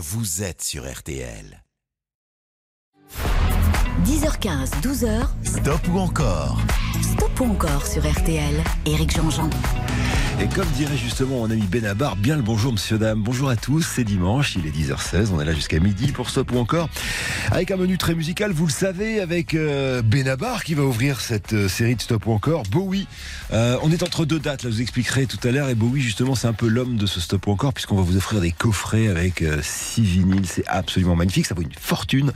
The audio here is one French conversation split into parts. Vous êtes sur RTL. 10h15, 12h. Stop ou encore? Stop ou encore sur RTL. Éric Jean-Jean. Et comme dirait justement mon ami Benabar, bien le bonjour monsieur, dame, bonjour à tous, c'est dimanche, il est 10h16, on est là jusqu'à midi pour Stop ou encore, avec un menu très musical, vous le savez, avec Benabar qui va ouvrir cette série de Stop ou encore, Bowie, on est entre deux dates, là je vous expliquerai tout à l'heure, et Bowie justement c'est un peu l'homme de ce Stop ou encore, puisqu'on va vous offrir des coffrets avec 6 vinyles, c'est absolument magnifique, ça vaut une fortune,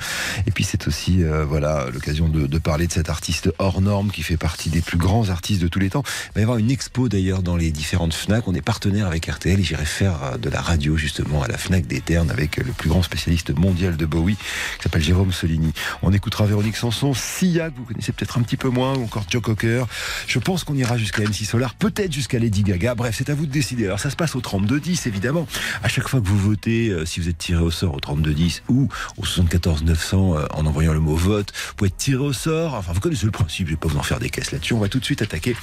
et puis c'est aussi voilà, l'occasion de parler de cet artiste hors norme qui fait partie des plus grands artistes de tous les temps. Il va y avoir une expo d'ailleurs dans les différentes FNAC, on est partenaire avec RTL et j'irai faire de la radio justement à la FNAC des Ternes avec le plus grand spécialiste mondial de Bowie qui s'appelle Jérôme Soligny. On écoutera Véronique Sanson, Sia que vous connaissez peut-être un petit peu moins, ou encore Joe Cocker. Je pense qu'on ira jusqu'à MC Solar, peut-être jusqu'à Lady Gaga, bref c'est à vous de décider. Alors ça se passe au 32-10 évidemment, à chaque fois que vous votez, si vous êtes tiré au sort au 32-10 ou au 74-900 en envoyant le mot vote, vous pouvez être tiré au sort, enfin vous connaissez le principe, je vais pas vous en faire des caisses là-dessus. On va tout de suite attaquer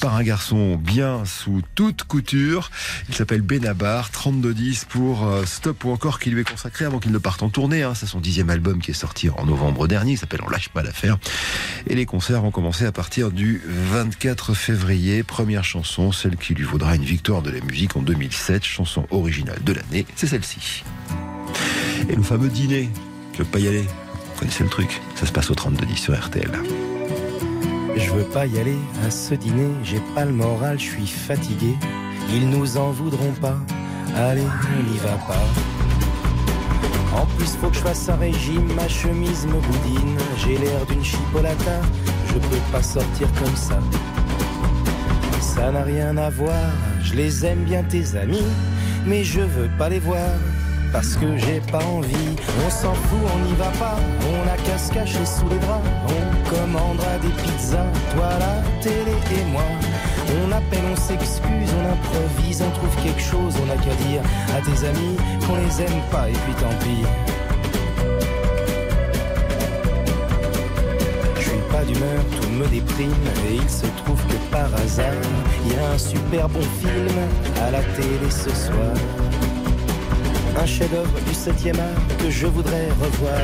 par un garçon bien sous toute couture. Il s'appelle Benabar, 32-10 pour Stop ou encore, qui lui est consacré avant qu'il ne parte en tournée. Hein. C'est son 10e album qui est sorti en novembre dernier. Il s'appelle On lâche pas l'affaire. Et les concerts vont commencer à partir du 24 février. Première chanson, celle qui lui vaudra une victoire de la musique en 2007. Chanson originale de l'année, c'est celle-ci. Et le fameux dîner, je veux pas y aller. Vous connaissez le truc. Ça se passe au 32-10 sur RTL. Je veux pas y aller à ce dîner, j'ai pas le moral, je suis fatigué. Ils nous en voudront pas, allez, on n'y va pas. En plus faut que je fasse un régime, ma chemise me boudine. J'ai l'air d'une chipolata, je peux pas sortir comme ça. Ça n'a rien à voir, je les aime bien tes amis, mais je veux pas les voir, parce que j'ai pas envie. On s'en fout, on n'y va pas, on a qu'à se cacher sous les draps. On commandera des pizzas, toi la télé et moi. On appelle, on s'excuse, on improvise, on trouve quelque chose. On a qu'à dire à tes amis qu'on les aime pas et puis tant pis. Je suis pas d'humeur, tout me déprime, et il se trouve que par hasard il y a un super bon film à la télé ce soir. Un chef-d'œuvre du 7e art que je voudrais revoir.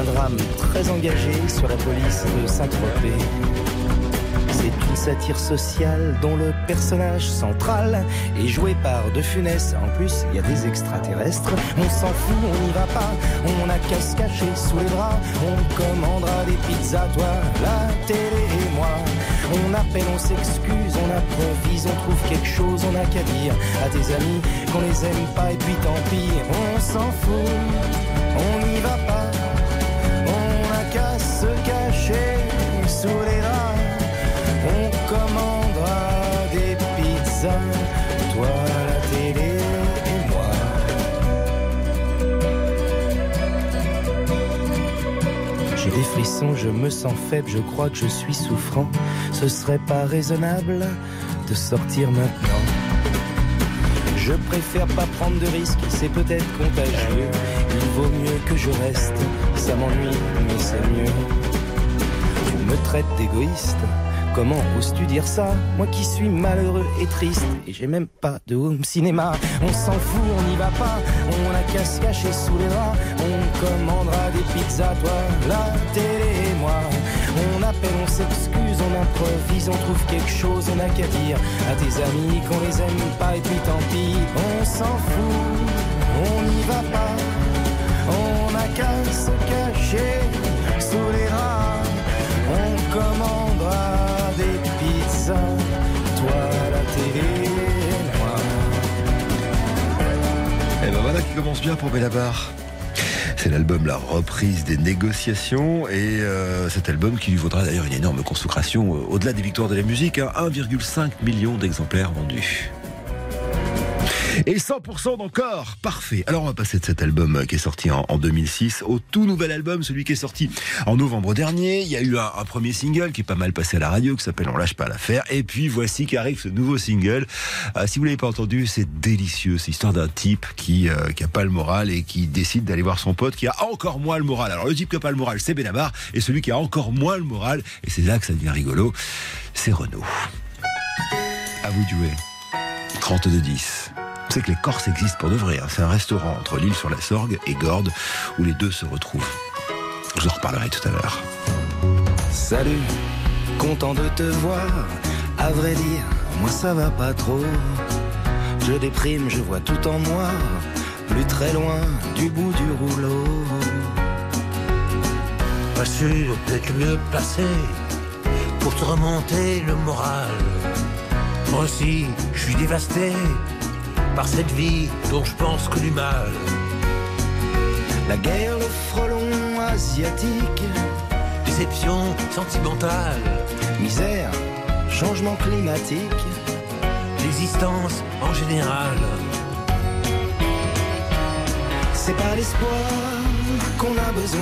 Un drame très engagé sur la police de Saint-Tropez. C'est une satire sociale dont le personnage central est joué par De Funès. En plus, il y a des extraterrestres. On s'en fout, on n'y va pas. On a qu'à se cacher sous les draps. On commandera des pizzas, toi, la télé et moi. On appelle, on s'excuse, on improvise, on trouve quelque chose, on n'a qu'à dire à tes amis qu'on les aime pas et puis tant pis. On s'en fout, on n'y va pas, on n'a qu'à se cacher sous les draps. On commandera des pizzas, toi la télé et moi. J'ai des frissons, je me sens faible, je crois que je suis souffrant. Ce serait pas raisonnable de sortir maintenant. Je préfère pas prendre de risques, c'est peut-être contagieux. Il vaut mieux que je reste, ça m'ennuie, mais c'est mieux. Tu me traites d'égoïste, comment oses-tu dire ça? Moi qui suis malheureux et triste, et j'ai même pas de home cinéma. On s'en fout, on n'y va pas, on a qu'à se cacher sous les draps. On commandera des pizzas, toi, la télé et moi. On appelle, on s'excuse, on improvise, on trouve quelque chose, on n'a qu'à dire à tes amis qu'on les aime pas et puis tant pis. On s'en fout, on n'y va pas, on a qu'à se cacher sous les draps. On commandera des pizzas, toi la télé, moi. Et ben voilà qui commence bien pour Benabar. C'est l'album La Reprise des Négociations, et cet album qui lui vaudra d'ailleurs une énorme consécration au-delà des victoires de la musique, hein, 1,5 million d'exemplaires vendus. Et 100% d'encore, parfait. Alors on va passer de cet album qui est sorti en 2006 au tout nouvel album, celui qui est sorti en novembre dernier. Il y a eu un premier single qui est pas mal passé à la radio, qui s'appelle On lâche pas l'affaire. Et puis voici qu'arrive ce nouveau single. Si vous l'avez pas entendu, c'est délicieux. C'est l'histoire d'un type qui a pas le moral et qui décide d'aller voir son pote qui a encore moins le moral. Alors le type qui a pas le moral, c'est Benabar, et celui qui a encore moins le moral, et c'est là que ça devient rigolo, c'est Renaud. À vous de jouer. 32-10. c'est que les Corses existent pour de vrai. C'est un restaurant entre l'Île sur la Sorgue et Gordes où les deux se retrouvent. Je vous en reparlerai tout à l'heure. Salut, content de te voir. À vrai dire, moi ça va pas trop. Je déprime, je vois tout en moi, plus très loin du bout du rouleau. Pas sûr d'être mieux placé pour te remonter le moral. Moi aussi, je suis dévasté par cette vie dont je pense que du mal. La guerre, le frelon asiatique, déception sentimentale, misère, changement climatique, l'existence en général. C'est pas l'espoir qu'on a besoin,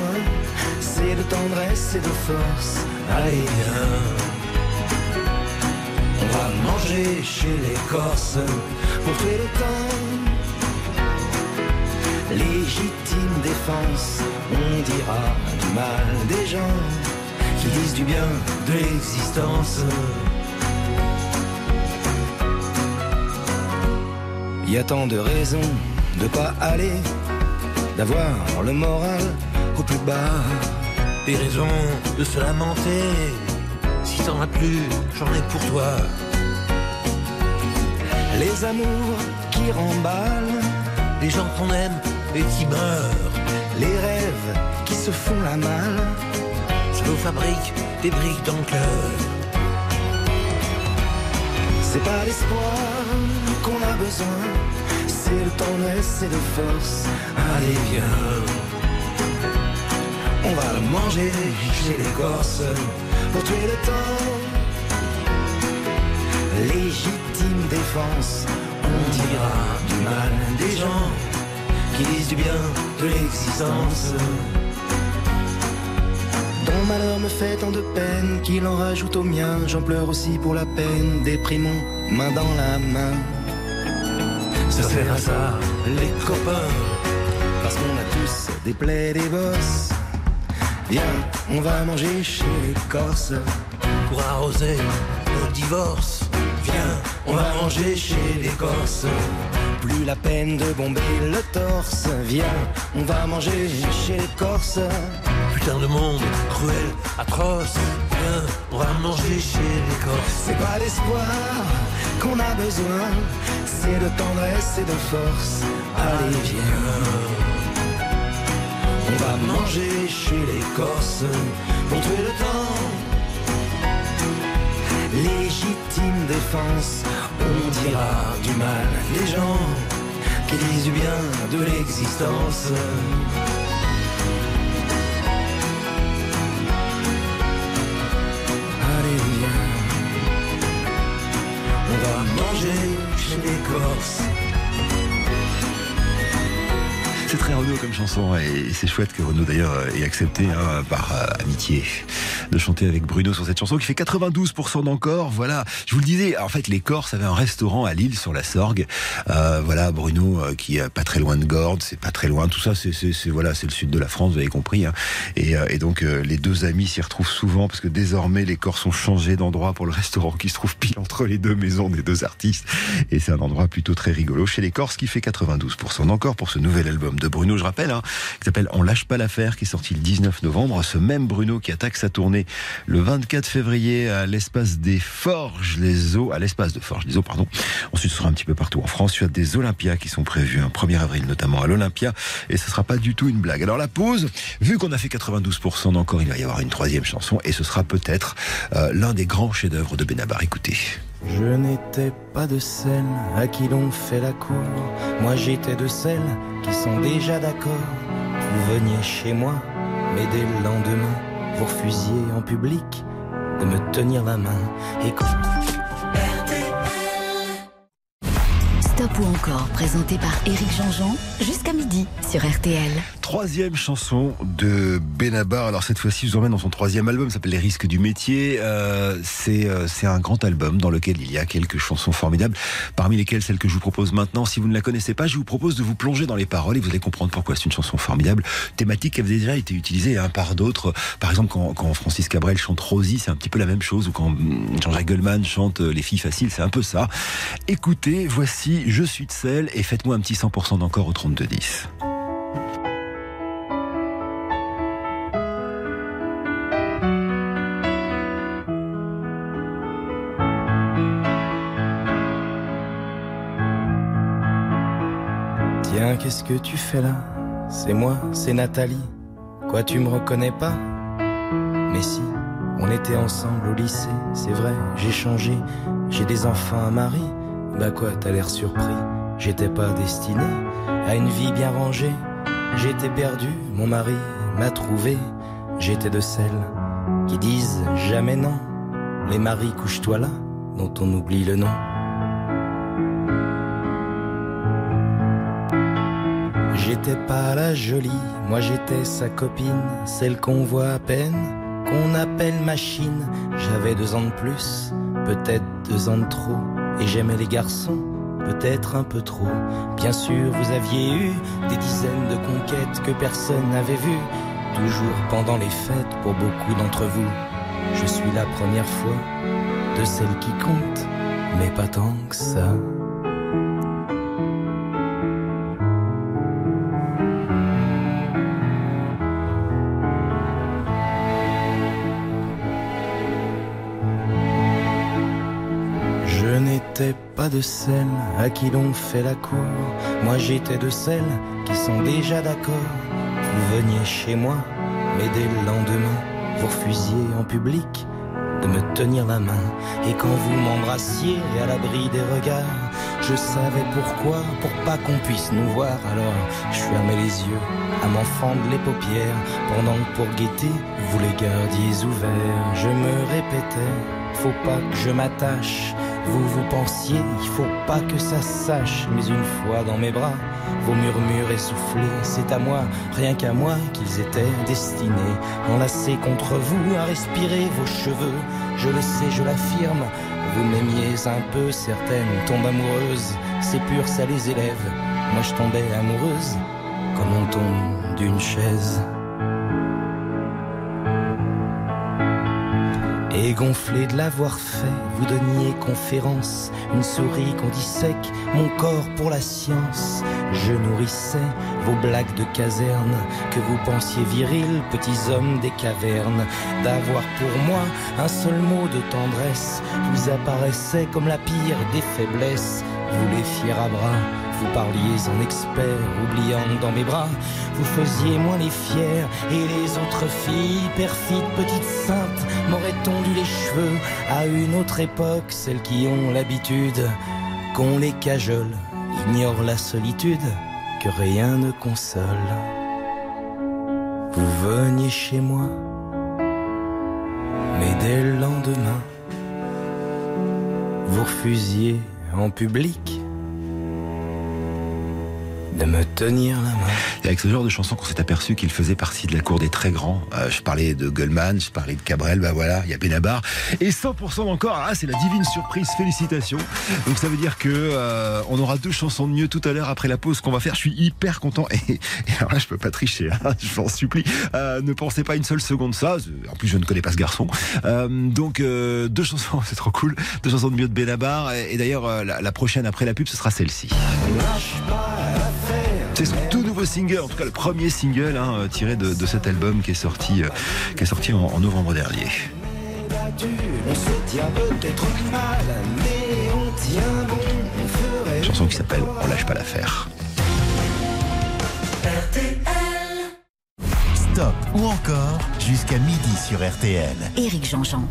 c'est de tendresse et de force. Allez viens, on va manger chez les Corses pour tuer le temps. Légitime défense, on dira du mal des gens qui disent du bien de l'existence. Y a tant de raisons de pas aller, d'avoir le moral au plus bas. Des raisons de se lamenter, si t'en as plus, j'en ai pour toi. Les amours qui remballent, les gens qu'on aime et qui meurent, les rêves qui se font la malle, ça nous fabrique des briques dans le cœur. C'est pas l'espoir qu'on a besoin, c'est le tendresse et de force. Allez viens, on va le manger chez les Corses pour tuer le temps. Légitime défense, on dira du mal des gens qui disent du bien de l'existence. Ton malheur me fait tant de peine qu'il en rajoute au mien. J'en pleure aussi pour la peine, déprimons main dans la main. Ça sert à ça, les copains, parce qu'on a tous des plaies, des bosses. Viens, on va manger chez les Corses pour arroser nos divorces. Viens, on va manger chez les Corses, plus la peine de bomber le torse. Viens, on va manger chez les Corses, putain de monde cruel, atroce. Viens, on va manger chez les Corses. C'est pas l'espoir qu'on a besoin, c'est de tendresse et de force. Allez viens, on va manger chez les Corses pour tuer le temps. Légitime défense, on dira du mal des gens qui disent du bien de l'existence. Allez viens, on va manger chez les Corses. C'est très Renaud comme chanson, et c'est chouette que Renaud d'ailleurs ait accepté par amitié de chanter avec Bruno sur cette chanson qui fait 92% d'encore. Voilà, je vous le disais, en fait les Corses avaient un restaurant à L'Isle sur la Sorgue. Voilà, Bruno qui est pas très loin de Gordes, c'est pas très loin, tout ça c'est voilà, c'est le sud de la France, vous avez compris. Hein. Et donc les deux amis s'y retrouvent souvent parce que désormais les Corses ont changé d'endroit pour le restaurant qui se trouve pile entre les deux maisons des deux artistes. Et c'est un endroit plutôt très rigolo chez les Corses qui fait 92% d'encore pour ce nouvel album de Bruno, je rappelle, hein, qui s'appelle On lâche pas l'affaire, qui est sorti le 19 novembre. Ce même Bruno qui attaque sa tournée le 24 février à l'espace des Forges-les-Eaux, à l'espace de Forges-les-Eaux, pardon. Ensuite, ce sera un petit peu partout en France. Il y a des Olympias qui sont prévus, hein, 1er avril notamment à l'Olympia, et ce sera pas du tout une blague. Alors la pause, vu qu'on a fait 92% d'encore, il va y avoir une troisième chanson, et ce sera peut-être l'un des grands chefs-d'œuvre de Benabar. Écoutez. Je n'étais pas de celle à qui l'on fait la cour. Moi j'étais de celles qui sont déjà d'accord. Vous veniez chez moi, mais dès le lendemain, vous refusiez en public de me tenir la main. Et quand... Stop ou encore, présenté par Éric Jean-Jean, jusqu'à midi sur RTL. Troisième chanson de Benabar. Alors cette fois-ci, je vous emmène dans son troisième album. Ça s'appelle Les Risques du Métier. C'est un grand album dans lequel il y a quelques chansons formidables, parmi lesquelles celle que je vous propose maintenant. Si vous ne la connaissez pas, je vous propose de vous plonger dans les paroles et vous allez comprendre pourquoi c'est une chanson formidable. Thématique qui avait déjà été utilisée par d'autres. Par exemple, quand Francis Cabrel chante Rosie, c'est un petit peu la même chose. Ou quand Jean-Jacques Goldman chante Les Filles Faciles, c'est un peu ça. Écoutez, voici Je suis de sel et faites-moi un petit 100% d'encore au 32-10. Tiens, qu'est-ce que tu fais là? C'est moi, c'est Nathalie. Quoi, tu me reconnais pas? Mais si, on était ensemble au lycée, c'est vrai, j'ai changé. J'ai des enfants, un mari. Bah quoi, t'as l'air surpris. J'étais pas destiné à une vie bien rangée. J'étais perdu, mon mari m'a trouvé. J'étais de celles qui disent jamais non. Les maris, couche-toi là, dont on oublie le nom. J'étais pas la jolie, moi j'étais sa copine, celle qu'on voit à peine, qu'on appelle machine. J'avais 2 ans de plus, peut-être 2 ans de trop, et j'aimais les garçons, peut-être un peu trop. Bien sûr, vous aviez eu des dizaines de conquêtes que personne n'avait vues, toujours pendant les fêtes pour beaucoup d'entre vous. Je suis la première fois de celle qui compte, mais pas tant que ça. Je n'étais pas de celles à qui l'on fait la cour. Moi j'étais de celles qui sont déjà d'accord. Vous veniez chez moi, mais dès le lendemain, vous refusiez en public de me tenir la main. Et quand vous m'embrassiez à l'abri des regards, je savais pourquoi, pour pas qu'on puisse nous voir. Alors je fermais les yeux à m'enfendre les paupières, pendant que pour guetter, vous les gardiez ouverts. Je me répétais, faut pas que je m'attache. Vous vous pensiez, il faut pas que ça se sache. Mais une fois dans mes bras, vos murmures essoufflés, c'est à moi, rien qu'à moi, qu'ils étaient destinés. Enlacés contre vous, à respirer vos cheveux. Je le sais, je l'affirme, vous m'aimiez un peu. Certaines tombent amoureuses, c'est pur, ça les élève. Moi je tombais amoureuse, comme on tombe d'une chaise. Et gonflé de l'avoir fait, vous donniez conférence. Une souris qu'on dissèque, mon corps pour la science. Je nourrissais vos blagues de caserne, que vous pensiez virils, petits hommes des cavernes. D'avoir pour moi un seul mot de tendresse, vous apparaissait comme la pire des faiblesses. Vous les fiez à bras, vous parliez en expert, oubliant dans mes bras. Vous faisiez moins les fiers, et les autres filles, perfides, petites saintes, m'auraient tondu les cheveux. À une autre époque, celles qui ont l'habitude qu'on les cajole, ignorent la solitude que rien ne console. Vous veniez chez moi, mais dès le lendemain, vous refusiez en public de me tenir la main. Et avec ce genre de chanson qu'on s'est aperçu qu'il faisait partie de la cour des très grands. Je parlais de Goldman, je parlais de Cabrel, bah voilà, il y a Benabar. Et 100% encore, ah, c'est la divine surprise, félicitations. Donc ça veut dire que on aura 2 chansons de mieux tout à l'heure après la pause qu'on va faire. Je suis hyper content. Et alors là, je peux pas tricher, hein, je vous en supplie. Ne pensez pas une seule seconde ça. En plus, je ne connais pas ce garçon. Donc 2 chansons, c'est trop cool. 2 chansons de mieux de Benabar. Et d'ailleurs, la prochaine après la pub, ce sera celle-ci. C'est son tout nouveau single, en tout cas le premier single tiré de cet album qui est sorti en novembre dernier. Une chanson qui s'appelle On lâche pas l'affaire. RTL. Stop ou encore jusqu'à midi sur RTL. Éric Jean-Jean.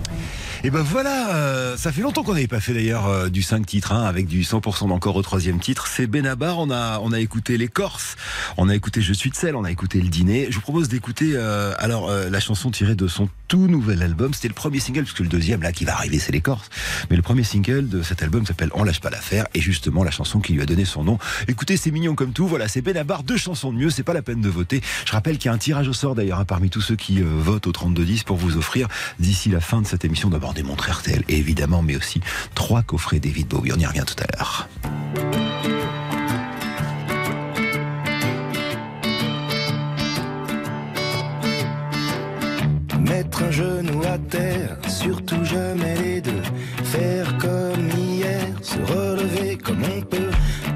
Et ben voilà, ça fait longtemps qu'on n'avait pas fait d'ailleurs du 5 titres, hein, avec du 100% d'encore au 3e titre. C'est Benabar, on a écouté Les Corses, on a écouté Je suis de sel, on a écouté Le Dîner. Je vous propose d'écouter la chanson tirée de son tout nouvel album. C'était le premier single, puisque le deuxième là qui va arriver c'est Les Corses. Mais le premier single de cet album s'appelle On lâche pas l'affaire, et justement la chanson qui lui a donné son nom. Écoutez, c'est mignon comme tout, voilà, c'est Benabar, 2 chansons de mieux, c'est pas la peine de voter. Je rappelle qu'il y a un tirage au sort d'ailleurs, hein, parmi tous ceux qui votent au 32-10 pour vous offrir d'ici la fin de cette émission d'abord des montres RTL évidemment, mais aussi 3 coffrets David Bowie. On y revient tout à l'heure. Mettre un genou à terre, surtout jamais les deux. Faire comme hier, se relever comme on peut.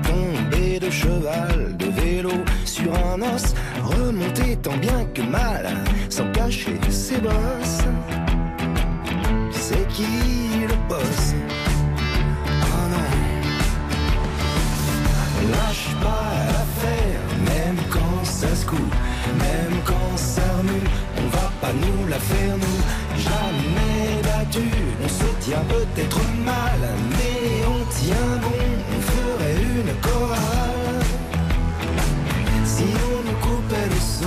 Tomber de cheval, de vélo, sur un os. Remonter tant bien que mal, sans cacher ses bosses. C'est qui le boss? Oh non. Lâche pas l'affaire, même quand ça se coule, même quand ça remue, on va pas nous la faire nous. Jamais battu, on se tient peut-être mal, mais on tient bon, on ferait une chorale si on nous coupait le son.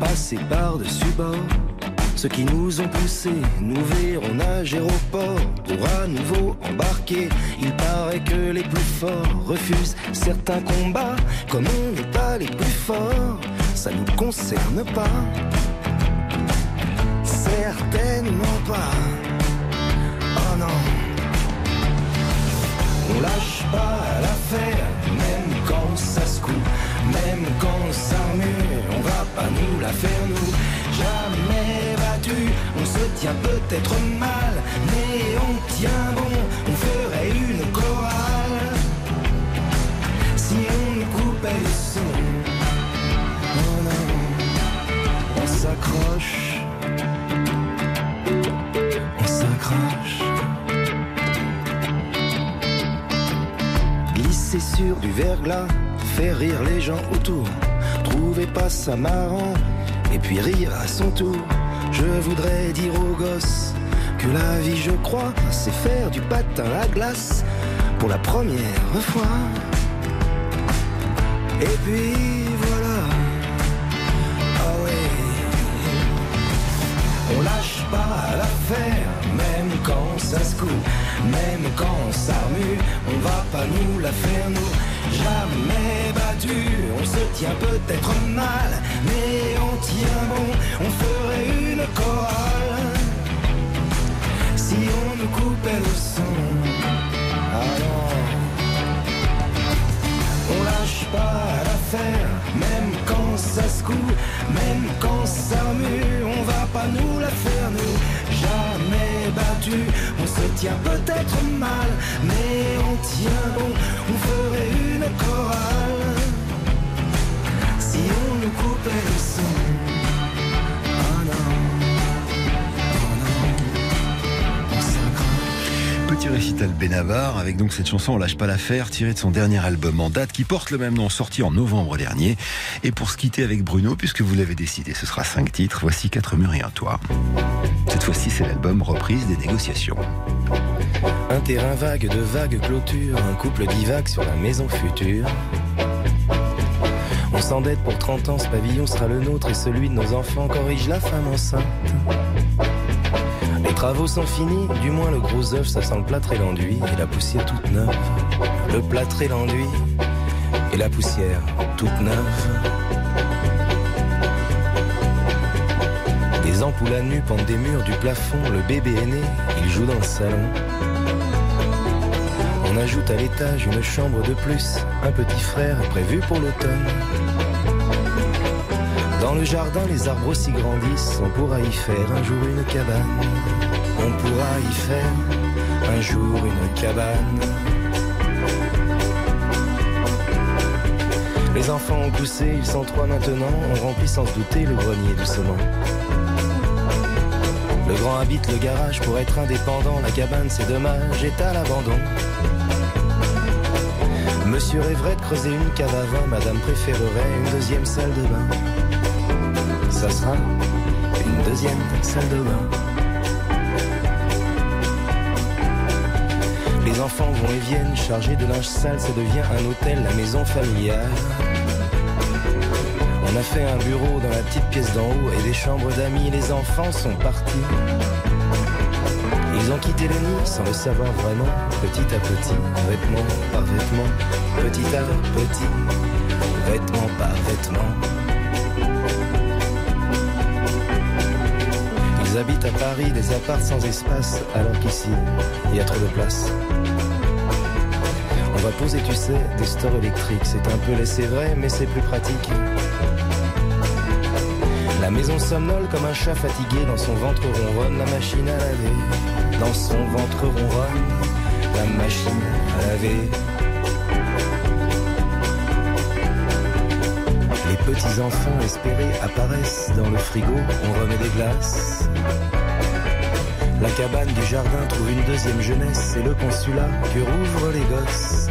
Passer par-dessus bord, ceux qui nous ont poussés, nous verrons nager au port pour à nouveau embarquer. Il paraît que les plus forts refusent certains combats. Comme on n'est pas les plus forts, ça nous concerne pas. Certainement pas. Oh non. On lâche pas l'affaire, même quand ça se coule. Même quand ça remue, on va pas nous la faire nous. Jamais battu, on se tient peut-être mal, mais on tient bon, on ferait une chorale si on nous coupait le son. Oh non, on s'accroche, on s'accroche. Glisser sur du verglas, faire rire les gens autour, trouvez pas ça marrant, et puis rire à son tour. Je voudrais dire aux gosses que la vie, je crois, c'est faire du patin à glace pour la première fois. Et puis voilà, ah ouais. On lâche pas l'affaire, même quand ça se coule, même quand ça remue, on va pas nous la faire nous. Jamais battu, on se tient peut-être mal, mais on tient bon, on ferait une chorale si on nous coupait le son. Alors, on lâche pas l'affaire, même quand ça se coule, même quand ça remue, on va pas nous la faire nous. Jamais battu, on se tient peut-être mal, mais on tient bon, on ferait une chorale si on nous coupait le son. Oh non, oh non, on s'accroche. Petit récital Benabar avec donc cette chanson On lâche pas l'affaire, tirée de son dernier album en date qui porte le même nom, sorti en novembre dernier. Et pour se quitter avec Bruno, puisque vous l'avez décidé, ce sera 5 titres, voici 4 murs et un toit. Cette fois-ci, c'est l'album Reprise des négociations. Un terrain vague de vagues clôtures, un couple divague sur la maison future. On s'endette pour 30 ans, ce pavillon sera le nôtre et celui de nos enfants, corrige la femme enceinte. Les travaux sont finis, du moins le gros œuf, ça sent le plâtre et l'enduit et la poussière toute neuve. Le plâtre et l'enduit et la poussière toute neuve. Les ampoules à nu pendent des murs du plafond, le bébé est né, il joue dans le salon. On ajoute à l'étage une chambre de plus, un petit frère prévu pour l'automne. Dans le jardin, les arbres s'y grandissent, on pourra y faire un jour une cabane. On pourra y faire un jour une cabane. Les enfants ont poussé, ils sont 3 maintenant, on remplit sans se douter le grenier doucement. Le grand habite le garage pour être indépendant, la cabane c'est dommage, est à l'abandon. Monsieur rêverait de creuser une cave à vin, madame préférerait une 2e salle de bain. Ça sera une deuxième salle de bain. Les enfants vont et viennent, chargés de linge sale, ça devient un hôtel, la maison familiale. On a fait un bureau dans la petite pièce d'en haut et des chambres d'amis, les enfants sont partis. Ils ont quitté le nid sans le savoir vraiment, petit à petit, vêtement par vêtement, petit à petit, vêtement par vêtement. Ils habitent à Paris des apparts sans espace, alors qu'ici, il y a trop de place. On va poser, tu sais, des stores électriques, c'est un peu laid, c'est vrai, mais c'est plus pratique. La maison somnole comme un chat fatigué, dans son ventre ronronne la machine à laver. Dans son ventre ronronne la machine à laver. Les petits enfants espérés apparaissent dans le frigo, on remet des glaces. La cabane du jardin trouve une deuxième jeunesse, c'est le consulat que rouvrent les gosses.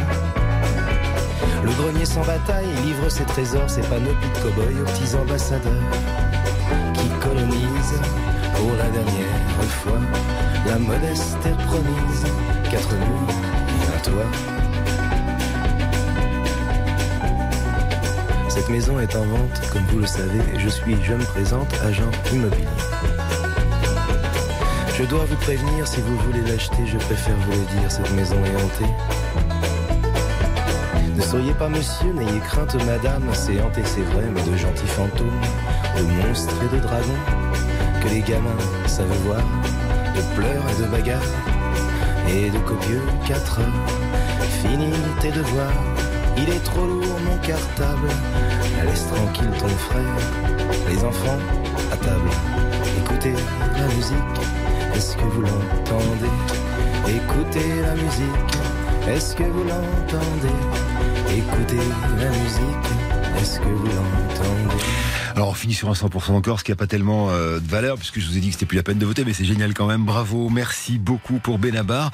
Le grenier sans bataille livre ses trésors, ses panneaux de cow-boy aux petits ambassadeurs. Colonise pour la dernière fois la modeste terre promise, 4 murs et un toit. Cette maison est en vente, comme vous le savez, je suis, je me présente, agent immobilier. Je dois vous prévenir, si vous voulez l'acheter, je préfère vous le dire, cette maison est hantée. Ne soyez pas monsieur, n'ayez crainte madame, c'est hanté, c'est vrai, mais de gentils fantômes, de monstres et de dragons, que les gamins savent voir, de pleurs et de bagarres, et de copieux 4 heures, finis tes devoirs, il est trop lourd mon cartable, laisse tranquille ton frère, les enfants à table, écoutez la musique, est-ce que vous l'entendez? Écoutez la musique, est-ce que vous l'entendez? Écoutez la musique, est-ce que vous l'entendez? Alors on finit sur un 100% encore, ce qui n'a pas tellement de valeur, puisque je vous ai dit que c'était plus la peine de voter, mais c'est génial quand même, bravo, merci beaucoup pour Benabar,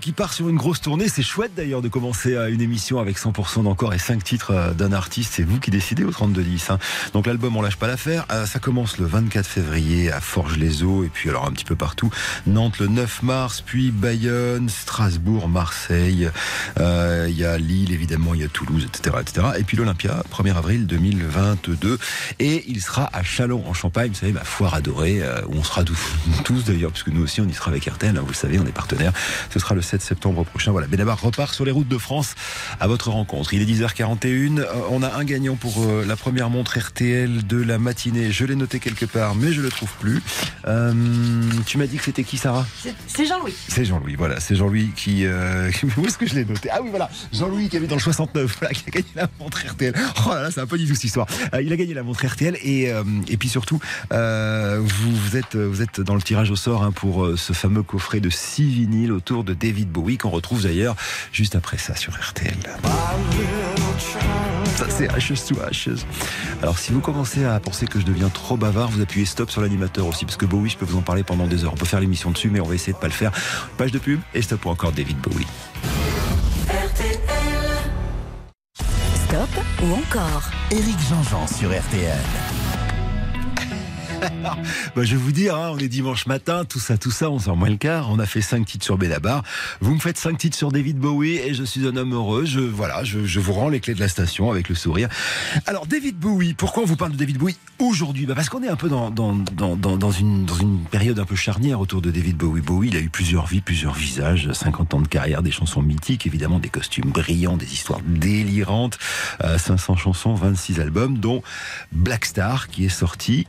qui part sur une grosse tournée. C'est chouette d'ailleurs de commencer une émission avec 100% d'encore et 5 titres d'un artiste, c'est vous qui décidez au 32-10. Hein. Donc l'album, on lâche pas l'affaire, ça commence le 24 février à Forges-les-Eaux, et puis alors un petit peu partout, Nantes le 9 mars, puis Bayonne, Strasbourg, Marseille, il y a Lille évidemment, il y a Toulouse, etc., etc. Et puis l'Olympia, 1er avril 2022, et il sera à Châlons en Champagne, vous savez, ma foire adorée, où on sera tous d'ailleurs, puisque nous aussi on y sera avec RTL, hein, vous le savez, on est partenaire. Ce sera le 7 septembre prochain. Voilà, Benabar repart sur les routes de France à votre rencontre. Il est 10h41, on a un gagnant pour la première montre RTL de la matinée. Je l'ai noté quelque part, mais je le trouve plus. Tu m'as dit que c'était qui, Sarah ? C'est Jean-Louis. C'est Jean-Louis, voilà, c'est Jean-Louis qui... Où est-ce que je l'ai noté ? Ah oui, voilà, Jean-Louis qui avait dans le 69, voilà, qui a gagné la montre RTL. Oh là là, c'est un peu difficile cette histoire. Il a gagné la montre RTL. Et puis surtout, vous êtes dans le tirage au sort, hein, pour ce fameux coffret de 6 vinyles autour de David Bowie, qu'on retrouve d'ailleurs juste après ça sur RTL. Ça c'est hacheuse. Alors si vous commencez à penser que je deviens trop bavard, vous appuyez stop sur l'animateur aussi, parce que Bowie, je peux vous en parler pendant des heures. On peut faire l'émission dessus, mais on va essayer de ne pas le faire. Page de pub et stop pour encore David Bowie. Stop ou encore Éric Jean-Jean sur RTL. Alors, bah je vais vous dire, hein, on est dimanche matin, tout ça, 11h moins le quart, on a fait 5 titres sur Benabar, vous me faites 5 titres sur David Bowie et je suis un homme heureux, je vous rends les clés de la station avec le sourire. Alors David Bowie, pourquoi on vous parle de David Bowie aujourd'hui ? Parce qu'on est un peu dans une période un peu charnière autour de David Bowie. Bowie, il a eu plusieurs vies, plusieurs visages, 50 ans de carrière, des chansons mythiques, évidemment des costumes brillants, des histoires délirantes, 500 chansons, 26 albums, dont Blackstar qui est sorti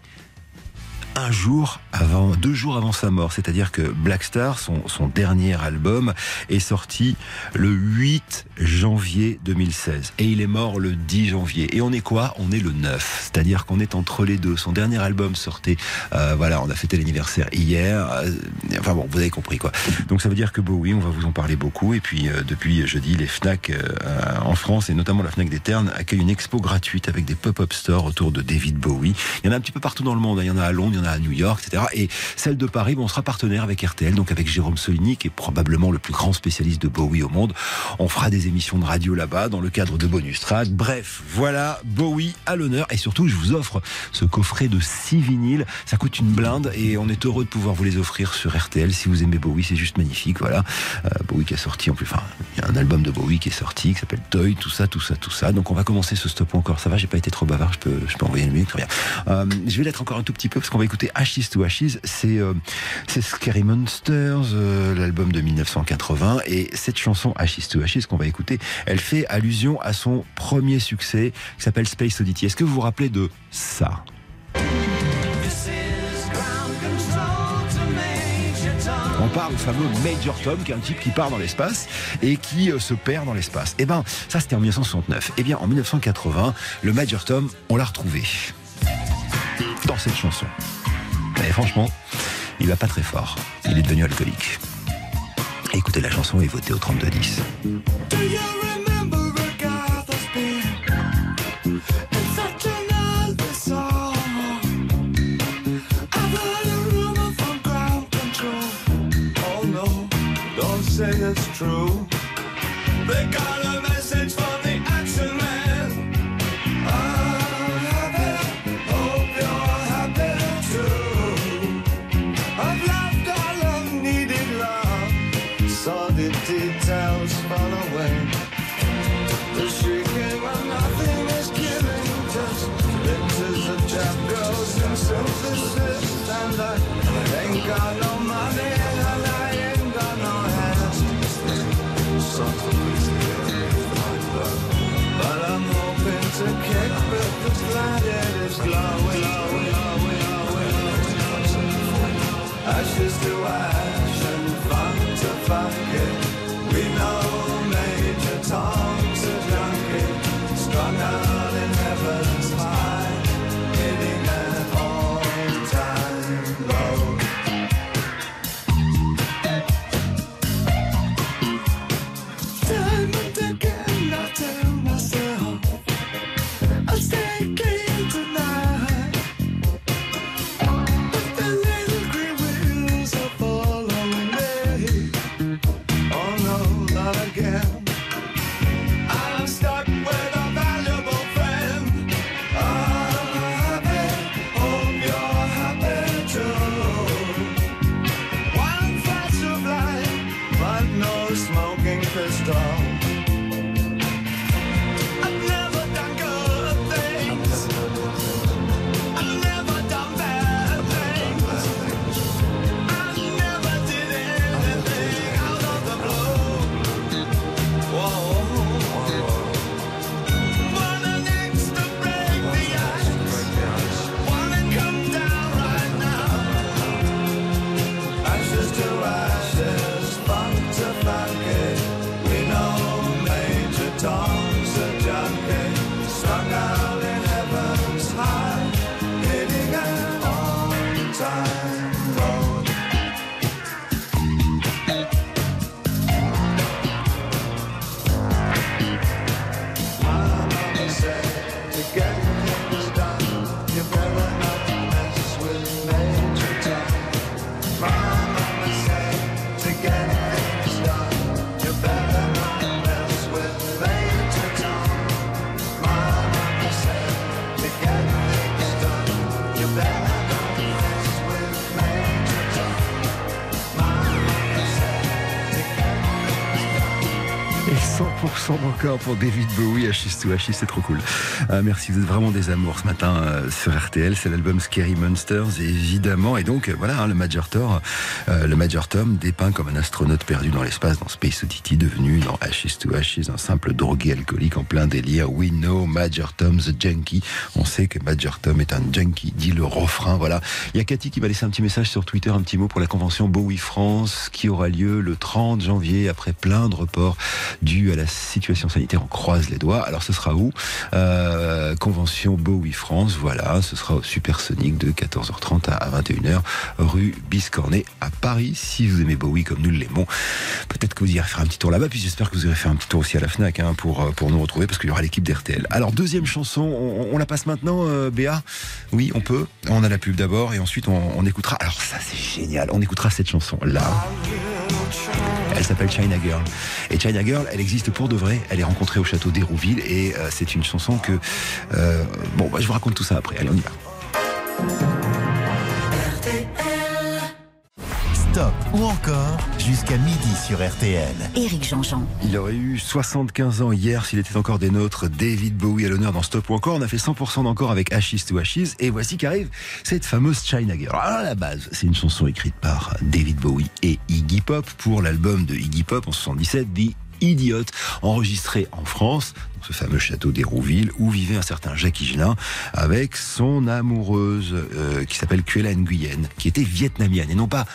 deux jours avant sa mort, c'est-à-dire que Blackstar, son dernier album, est sorti le 8 janvier 2016. Et il est mort le 10 janvier. Et on est quoi ? On est le 9. C'est-à-dire qu'on est entre les deux. Son dernier album sortait, on a fêté l'anniversaire hier. Vous avez compris quoi. Donc ça veut dire que Bowie, on va vous en parler beaucoup. Et puis, depuis jeudi, les FNAC en France, et notamment la FNAC des Ternes, accueille une expo gratuite avec des pop-up stores autour de David Bowie. Il y en a un petit peu partout dans le monde. Il y en a à Londres, en a à New York, etc. Et celle de Paris, bon, on sera partenaire avec RTL, donc avec Jérôme Soligny, qui est probablement le plus grand spécialiste de Bowie au monde. On fera des émissions de radio là-bas, dans le cadre de Bonus Track. Bref, voilà, Bowie à l'honneur. Et surtout, je vous offre ce coffret de 6 vinyles. Ça coûte une blinde et on est heureux de pouvoir vous les offrir sur RTL. Si vous aimez Bowie, c'est juste magnifique, voilà. Bowie qui a sorti, en plus, enfin, il y a un album de Bowie qui est sorti, qui s'appelle Toy, tout ça. Donc on va commencer ce stop encore. Ça va, j'ai pas été trop bavard, je peux envoyer une minute, rien. Je vais l'être encore un tout petit peu parce qu'on va écouter Ashes to Ashes. C'est Scary Monsters, l'album de 1980. Et cette chanson Ashes to Ashes qu'on va écouter, elle fait allusion à son premier succès qui s'appelle Space Oddity. Est-ce que vous vous rappelez de ça ? On parle du fameux Major Tom, qui est un type qui part dans l'espace et qui se perd dans l'espace. Eh bien, ça c'était en 1969. Eh bien, en 1980, le Major Tom, on l'a retrouvé dans cette chanson. Et franchement, il va pas très fort. Il est devenu alcoolique. Écoutez la chanson et votez au 32-10. It's true. They got a message from the action man. I'm happy. Hope you're happy too. I've loved all I've needed love. Saw the details fall away. The shrieking when nothing is given. Just pictures of chap girls and synthesis. And I ain't got no money. To kick, but the planet is glowing, ashes to ash and funk to funk it. We know Major Tom's a junkie, strung out in heaven's high, hitting an all-time low. Time and again I tell myself I'll stay clean tonight, but the little green wheels are following me. Oh no, not again. I'm stuck with a valuable friend. I'm happy, hope you're happy too. One flash of light, but no smoking pistol. Encore pour David Bowie, Ashes to Ashes, c'est trop cool. Merci, vous êtes vraiment des amours ce matin sur RTL. C'est l'album Scary Monsters, évidemment. Et donc, voilà, hein, le Major Tom dépeint comme un astronaute perdu dans l'espace, dans Space Oddity, devenu dans Ashes to Ashes, un simple drogué alcoolique en plein délire. We know Major Tom, the junkie. On sait que Major Tom est un junkie, dit le refrain. Voilà. Il y a Cathy qui va laisser un petit message sur Twitter, un petit mot pour la convention Bowie France, qui aura lieu le 30 janvier, après plein de reports dus à la situation sanitaire, on croise les doigts. Alors ce sera où ? Convention Bowie France, voilà, ce sera au Supersonic de 14h30 à 21h, rue Biscornet à Paris. Si vous aimez Bowie comme nous l'aimons, peut-être que vous irez faire un petit tour là-bas, puis j'espère que vous irez faire un petit tour aussi à la FNAC hein, pour nous retrouver, parce qu'il y aura l'équipe d'RTL. Alors deuxième chanson, on la passe maintenant Béa ? Oui, on peut. On a la pub d'abord et ensuite on écoutera, alors ça c'est génial, on écoutera cette chanson là. Elle s'appelle China Girl. Et China Girl, elle existe pour de vrai. Elle est rencontrée au château d'Hérouville et c'est une chanson que... bon, bah, je vous raconte tout ça après. Allez, on y va. Stop ou encore jusqu'à midi sur RTL. Éric Jean-Jean. Il aurait eu 75 ans hier s'il était encore des nôtres. David Bowie à l'honneur dans Stop ou encore. On a fait 100% d'encore avec Ashes to Ashes. Et voici qu'arrive cette fameuse China Girl. Alors à la base, c'est une chanson écrite par David Bowie et Iggy Pop pour l'album de Iggy Pop en 77, dit Idiote, enregistré en France, dans ce fameux château d'Hérouville, où vivait un certain Jacques Higelin avec son amoureuse qui s'appelle Kuela Nguyen, qui était vietnamienne et non pas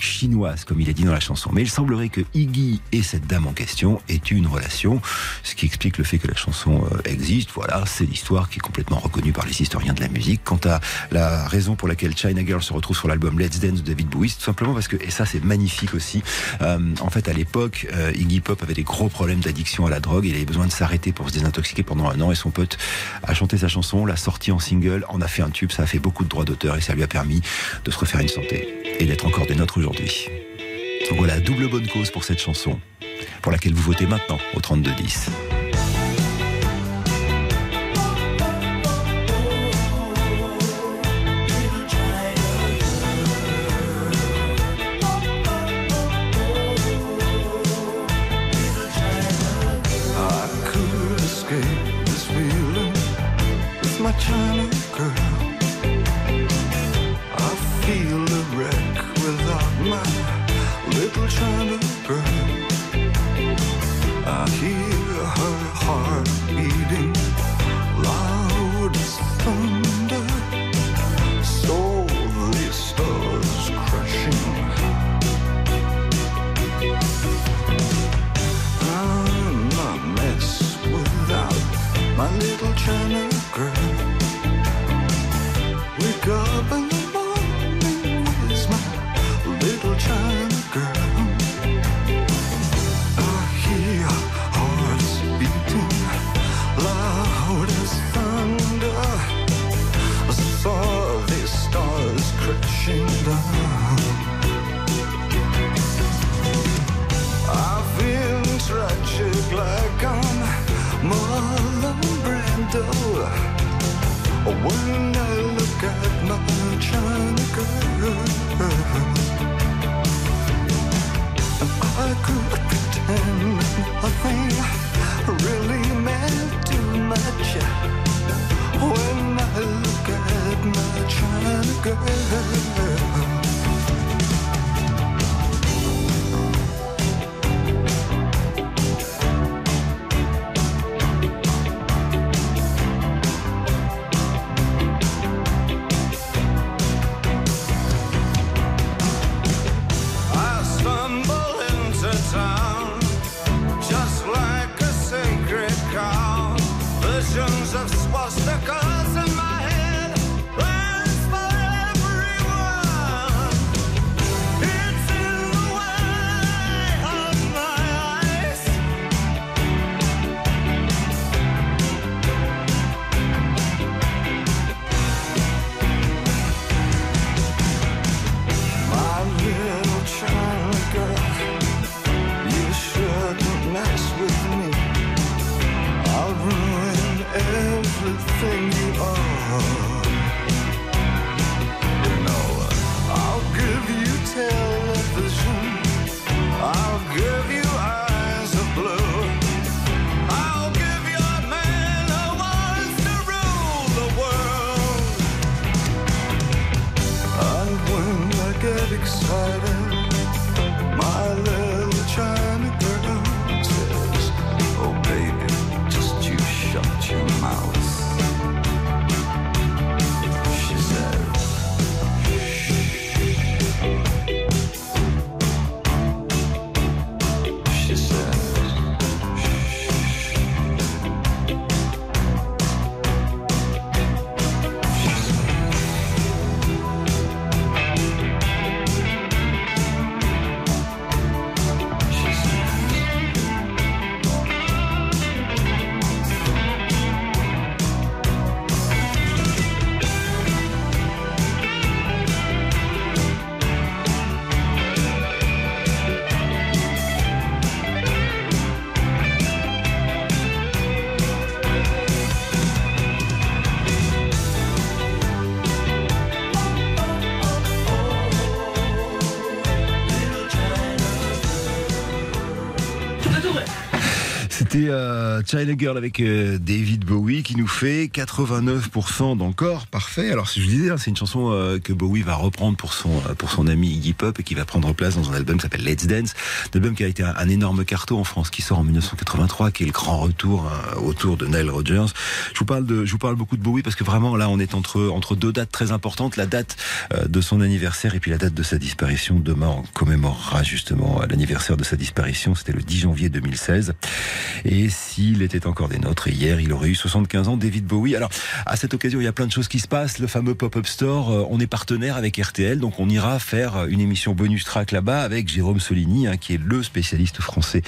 chinoise comme il est dit dans la chanson. Mais il semblerait que Iggy et cette dame en question aient eu une relation, ce qui explique le fait que la chanson existe. Voilà, c'est l'histoire qui est complètement reconnue par les historiens de la musique. Quant à la raison pour laquelle China Girl se retrouve sur l'album Let's Dance de David Bowie, c'est tout simplement parce que, et ça c'est magnifique aussi, en fait à l'époque Iggy Pop avait des gros problèmes d'addiction à la drogue, il avait besoin de s'arrêter pour se désintoxiquer pendant un an, et son pote a chanté sa chanson, l'a sortie en single, en a fait un tube, ça a fait beaucoup de droits d'auteur et ça lui a permis de se refaire une santé et d'être encore des nôtres aujourd'hui. Donc voilà, double bonne cause pour cette chanson pour laquelle vous votez maintenant au 32-10. C'était Child Girl avec David Bowie qui nous fait 89% d'encore parfait. Alors si je vous disais, c'est une chanson que Bowie va reprendre pour son ami Iggy Pop et qui va prendre place dans un album qui s'appelle Let's Dance, un album qui a été un énorme carton en France, qui sort en 1983, qui est le grand retour autour de Nile Rodgers. Je vous parle beaucoup de Bowie parce que vraiment là on est entre deux dates très importantes, la date de son anniversaire et puis la date de sa disparition. Demain on commémorera justement l'anniversaire de sa disparition, c'était le 10 janvier 2016. Et s'il était encore des nôtres, hier, il aurait eu 75 ans, David Bowie. Alors, à cette occasion, il y a plein de choses qui se passent. Le fameux pop-up store, on est partenaire avec RTL, donc on ira faire une émission bonus track là-bas avec Jérôme Soligny, qui est le spécialiste français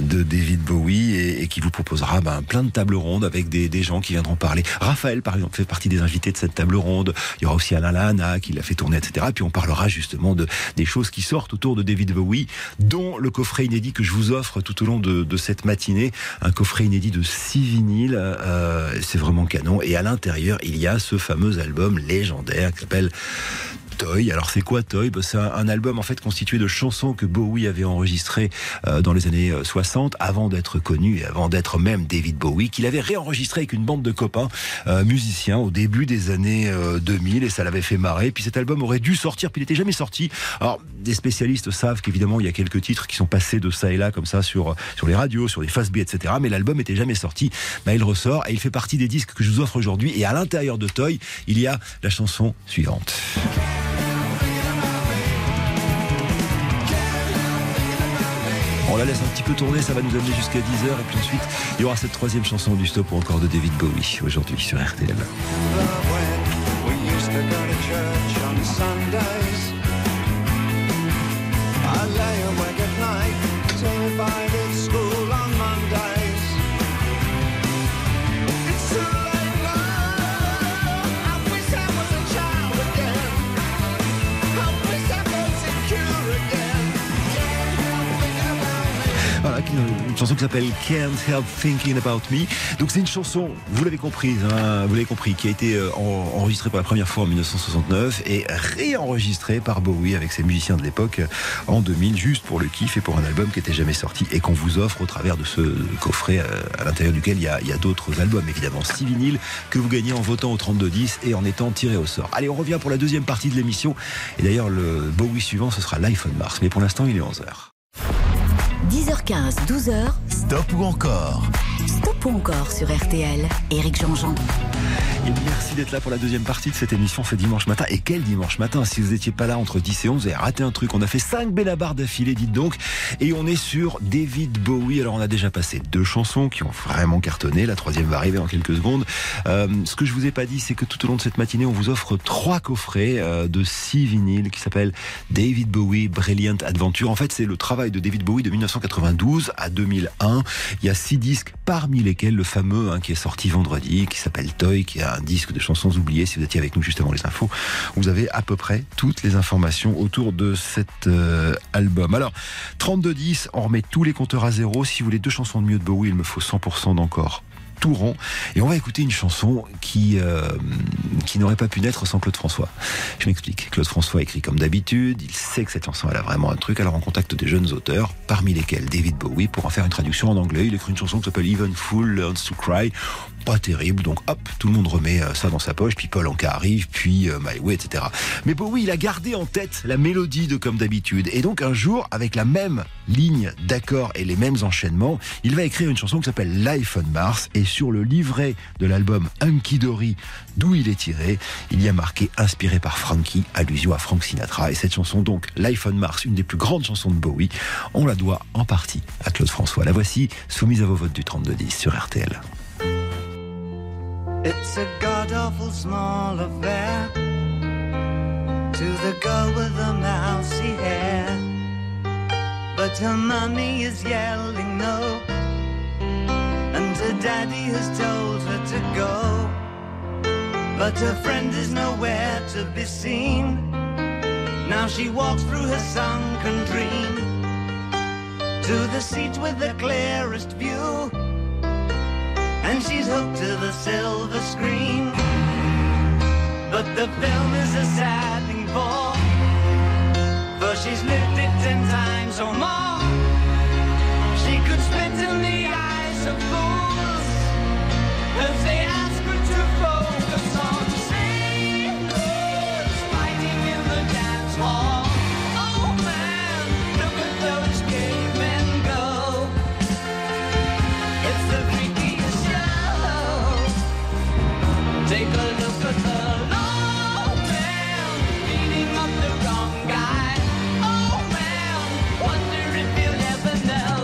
de David Bowie et qui vous proposera plein de tables rondes avec des gens qui viendront parler. Raphaël, par exemple, fait partie des invités de cette table ronde. Il y aura aussi Alain Lahana qui l'a fait tourner, etc. Et puis on parlera justement des choses qui sortent autour de David Bowie, dont le coffret inédit que je vous offre tout au long de cette matinée, un coffret inédit de 6 vinyles, c'est vraiment canon, et à l'intérieur il y a ce fameux album légendaire qui s'appelle Toy. Alors c'est quoi Toy? C'est un album en fait constitué de chansons que Bowie avait enregistrées dans les années 60 avant d'être connu et avant d'être même David Bowie, qu'il avait réenregistré avec une bande de copains musiciens au début des années 2000 et ça l'avait fait marrer. Puis cet album aurait dû sortir, puis il n'était jamais sorti. Alors des spécialistes savent qu'évidemment il y a quelques titres qui sont passés de ça et là comme ça sur les radios, sur les face B, etc. Mais l'album n'était jamais sorti. Il ressort et il fait partie des disques que je vous offre aujourd'hui. Et à l'intérieur de Toy, il y a la chanson suivante. On la laisse un petit peu tourner, ça va nous amener jusqu'à 10h et puis ensuite il y aura cette troisième chanson du stop ou encore de David Bowie aujourd'hui sur RTL. Une chanson qui s'appelle Can't Help Thinking About Me. Donc c'est une chanson, vous l'avez comprise, qui a été enregistrée pour la première fois en 1969 et réenregistrée par Bowie avec ses musiciens de l'époque en 2000, juste pour le kiff et pour un album qui n'était jamais sorti et qu'on vous offre au travers de ce coffret à l'intérieur duquel il y a d'autres albums, évidemment 6 vinyles que vous gagnez en votant au 32-10 et en étant tiré au sort. Allez, on revient pour la deuxième partie de l'émission et d'ailleurs le Bowie suivant ce sera l'iPhone Mars, mais pour l'instant il est 11h. 10h15, 12h. Stop ou encore? Stop ou encore sur RTL. Éric Jean-Jean. Et merci d'être là pour la deuxième partie de cette émission. C'est dimanche matin. Et quel dimanche matin? Si vous n'étiez pas là entre 10 et 11, vous avez raté un truc. On a fait 5 Benabar d'affilée, dites donc. Et on est sur David Bowie. Alors, on a déjà passé 2 chansons qui ont vraiment cartonné. La troisième va arriver en quelques secondes. Ce que je vous ai pas dit, c'est que tout au long de cette matinée, on vous offre 3 coffrets de 6 vinyles qui s'appellent David Bowie Brilliant Adventure. En fait, c'est le travail de David Bowie de 1992 à 2001. Il y a 6 disques, parmi lesquels le fameux qui est sorti vendredi, qui s'appelle Toy, qui a un disque de chansons oubliées. Si vous étiez avec nous juste avant les infos, vous avez à peu près toutes les informations autour de cet album. Alors, 32-10, on remet tous les compteurs à zéro. Si vous voulez 2 chansons de mieux de Bowie, il me faut 100% d'encore. Tout rond. Et on va écouter une chanson qui n'aurait pas pu naître sans Claude François. Je m'explique. Claude François écrit comme d'habitude. Il sait que cette chanson, elle a vraiment un truc. Alors on contacte des jeunes auteurs, parmi lesquels David Bowie, pour en faire une traduction en anglais. Il écrit une chanson qui s'appelle Even Fool Learns to Cry. Pas terrible, donc hop, tout le monde remet ça dans sa poche, puis Paul Anka arrive, puis My Way, etc. Mais Bowie, il a gardé en tête la mélodie de comme d'habitude. Et donc un jour, avec la même ligne d'accord et les mêmes enchaînements, il va écrire une chanson qui s'appelle Life on Mars. Et sur le livret de l'album Hunky Dory, d'où il est tiré, il y a marqué inspiré par Frankie, allusion à Frank Sinatra. Et cette chanson donc, Life on Mars, une des plus grandes chansons de Bowie, on la doit en partie à Claude François. La voici, soumise à vos votes du 32-10 sur RTL. It's a god-awful small affair to the girl with the mousy hair, but her mummy is yelling no, and her daddy has told her to go, but her friend is nowhere to be seen. Now she walks through her sunken dream to the seat with the clearest view, and she's hooked to the silver screen. But the film is a sad thing for she's lived it 10 times or more. She could spit in the eye Take a look at the old man, beating up the wrong guy. Oh man, wonder if you'll ever know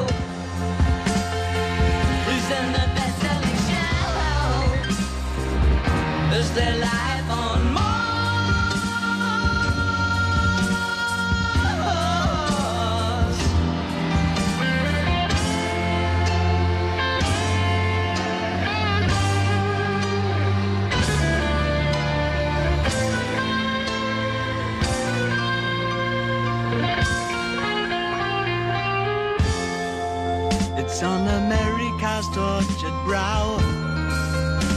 who's in the best-selling show. Is their life on on America's tortured brow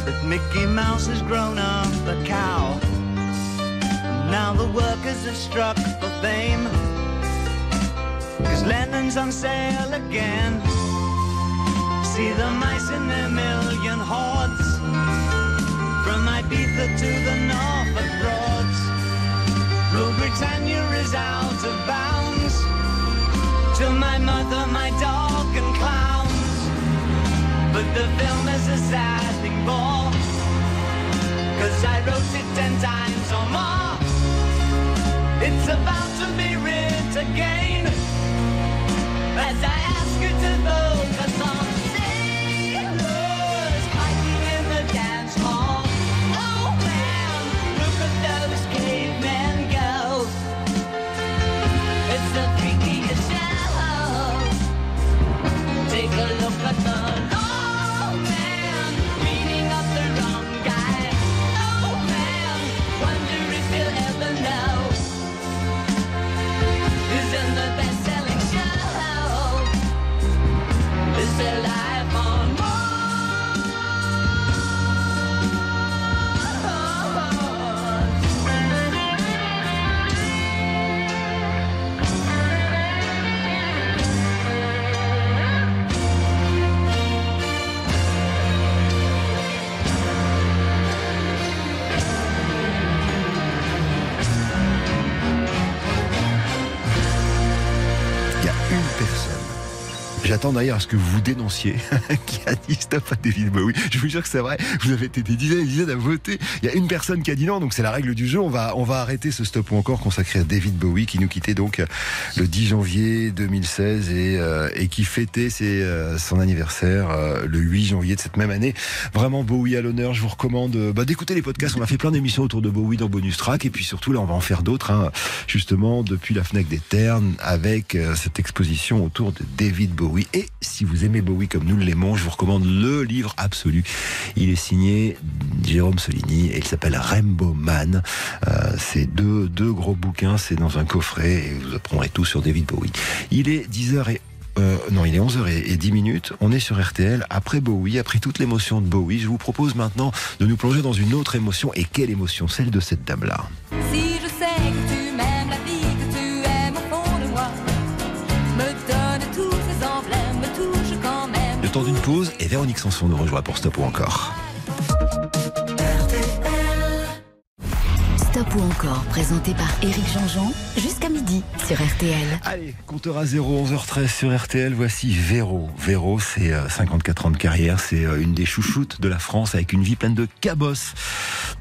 that Mickey Mouse has grown up a cow. And now the workers have struck for fame, 'cause Lennon's on sale again. See the mice in their million hordes, from Ibiza to the Norfolk Broads. Rule Britannia is out of bounds, to my mother, my dog and clown. But the film is a sad thing for, 'cause I wrote it 10 times or more. It's about to be writ again, as I ask you to vote for some sailors fighting in the dance hall. Oh man, look at those cavemen go. It's the freakiest show. Take a look at the j'attends d'ailleurs à ce que vous dénonciez qui a dit stop à David Bowie. Je vous jure que c'est vrai, vous avez été des dizaines et des dizaines à voter. Il y a une personne qui a dit non, donc c'est la règle du jeu. On va arrêter ce stop ou encore consacré à David Bowie qui nous quittait donc le 10 janvier 2016 et qui fêtait son anniversaire le 8 janvier de cette même année. Vraiment Bowie à l'honneur, je vous recommande d'écouter les podcasts. On a fait plein d'émissions autour de Bowie dans Bonus Track et puis surtout là on va en faire d'autres justement depuis la FNAC des Ternes avec cette exposition autour de David Bowie. Oui, et si vous aimez Bowie comme nous l'aimons, je vous recommande le livre absolu. Il est signé Jérôme Soligny et il s'appelle Rainbow Man. C'est deux gros bouquins, c'est dans un coffret et vous apprendrez tout sur David Bowie. Il est 11h10, on est sur RTL, après Bowie, après toute l'émotion de Bowie, je vous propose maintenant de nous plonger dans une autre émotion. Et quelle émotion, celle de cette dame-là. Si je sais que tu m'aimes la vie, que tu aimes au fond de moi, me donne tout. Le temps d'une pause et Véronique Sanson nous rejoint pour Stop ou Encore. Stop ou Encore, présenté par Éric Jean-Jean, jusqu'à midi sur RTL. Allez, compteur à 0, 11h13 sur RTL, voici Véro. Véro, c'est 54 ans de carrière, c'est une des chouchoutes de la France avec une vie pleine de cabosses.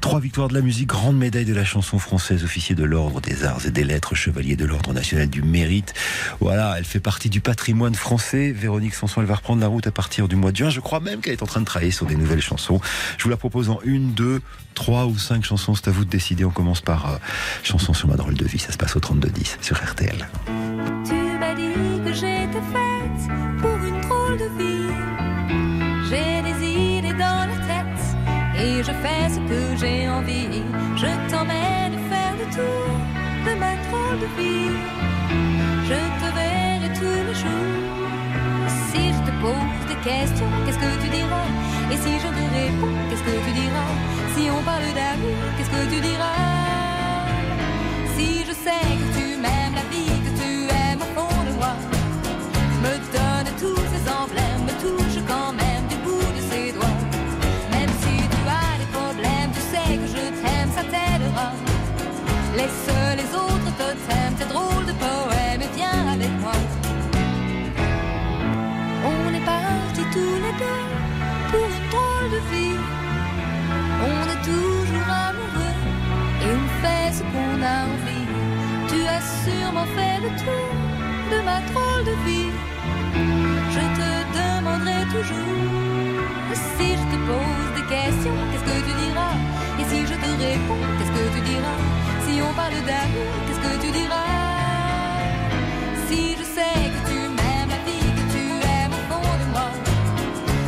3 victoires de la musique, grande médaille de la chanson française, officier de l'ordre des arts et des lettres, chevalier de l'ordre national du mérite. Voilà, elle fait partie du patrimoine français. Véronique Sanson, elle va reprendre la route à partir du mois de juin. Je crois même qu'elle est en train de travailler sur des nouvelles chansons. Je vous la propose en 1, 2, 3 ou 5 chansons. C'est à vous de décider. On commence par Chanson sur ma drôle de vie. Ça se passe au 32-10 sur RTL. Tu m'as dit que j'étais faite pour une drôle de vie. J'ai des idées dans la tête et je fais ce que j'ai envie. Je t'emmène faire le tour de ma drôle de vie. Je te verrai tous les jours. Si je te pose des questions, qu'est-ce que tu diras? Et si je te réponds, qu'est-ce que tu diras? Si on parle d'amour, qu'est-ce que tu diras? Si je sais que tu m'aimes la vie, que tu aimes au fond de moi, me donne tous ces emblèmes, me touche quand même du bout de ses doigts. Même si tu as des problèmes, tu sais que je t'aime, ça t'aidera. Laisse les autres te t'aiment, c'est drôle de poème et viens avec moi. On est partis tous les deux pour une drôle de vie. On est tous maman fait le tour de ma drôle de vie. Je te demanderai toujours, si je te pose des questions, qu'est-ce que tu diras? Et si je te réponds, qu'est-ce que tu diras? Si on parle d'amour, qu'est-ce que tu diras? Si je sais que tu m'aimes, la vie que tu aimes au fond de moi,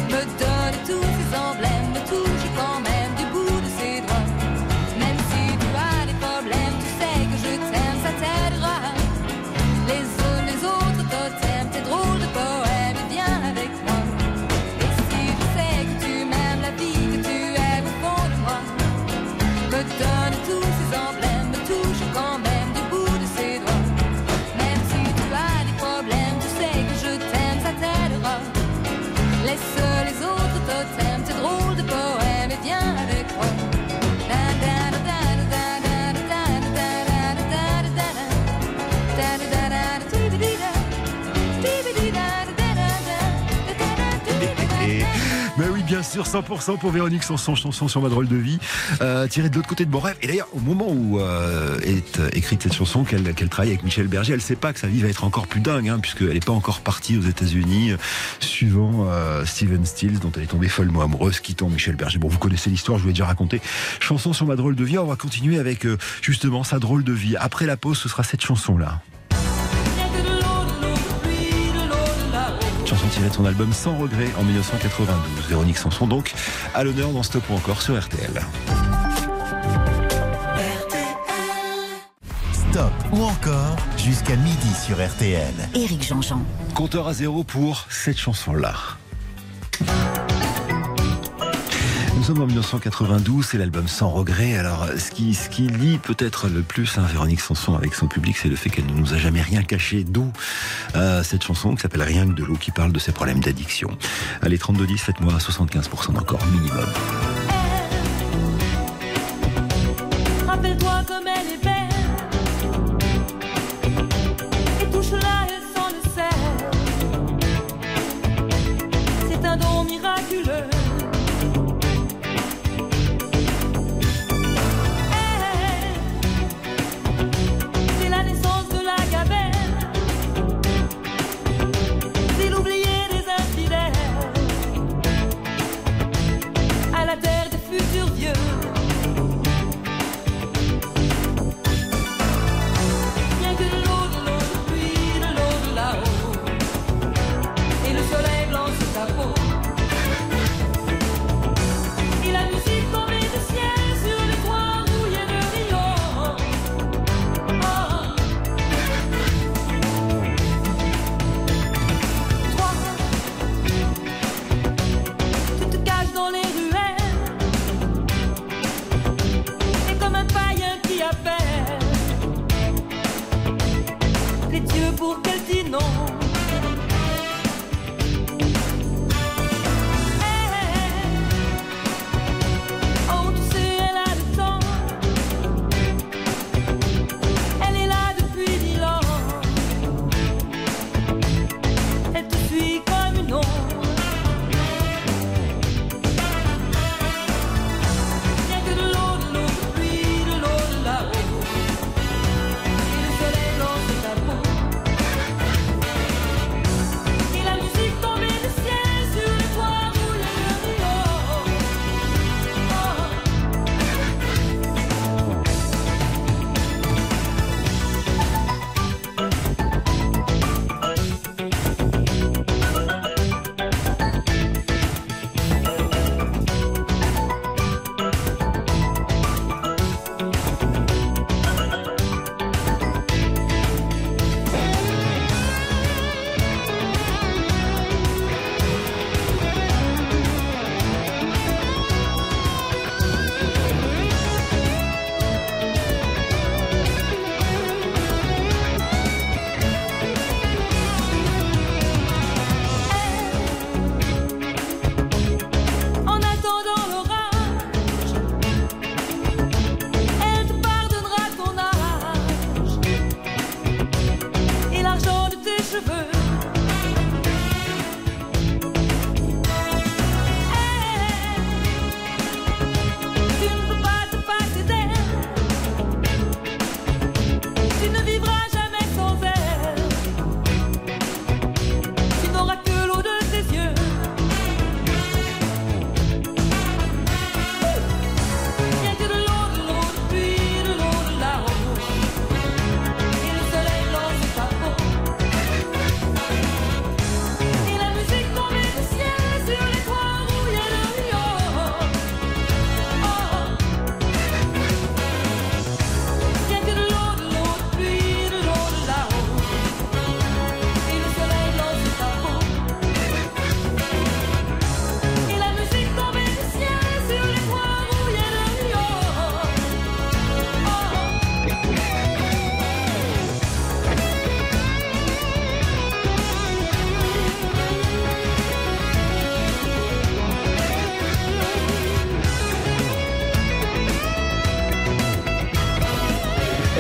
me donne tous ces emblèmes, me touche quand même. Bien sûr, 100% pour Véronique Sanson, chanson sur ma drôle de vie, tirée de l'autre côté de mon rêve. Et d'ailleurs, au moment où est écrite cette chanson, qu'elle travaille avec Michel Berger, elle ne sait pas que sa vie va être encore plus dingue, hein, puisqu'elle n'est pas encore partie aux États-Unis, suivant Steven Stills, dont elle est tombée follement amoureuse, quittant Michel Berger. Bon, vous connaissez l'histoire, je vous l'ai déjà raconté. Chanson sur ma drôle de vie, on va continuer avec justement sa drôle de vie. Après la pause, ce sera cette chanson-là. Chanson tirée de son album Sans Regret en 1992. Véronique Sanson donc à l'honneur dans Stop ou encore sur RTL. Stop ou encore jusqu'à midi sur RTL. Éric Jean-Jean. Compteur à zéro pour cette chanson-là. Nous sommes en 1992, c'est l'album Sans Regret. Alors, ce qui lie peut-être le plus, hein, Véronique Sanson avec son public, c'est le fait qu'elle ne nous a jamais rien caché, d'où cette chanson qui s'appelle Rien que de l'eau, qui parle de ses problèmes d'addiction. Allez, 32-10, faites-moi 75% d'encore minimum. Elle, rappelle-toi comme elle est belle, et touche-la et sans le sel. C'est un don miraculeux. Terre des futurs vieux.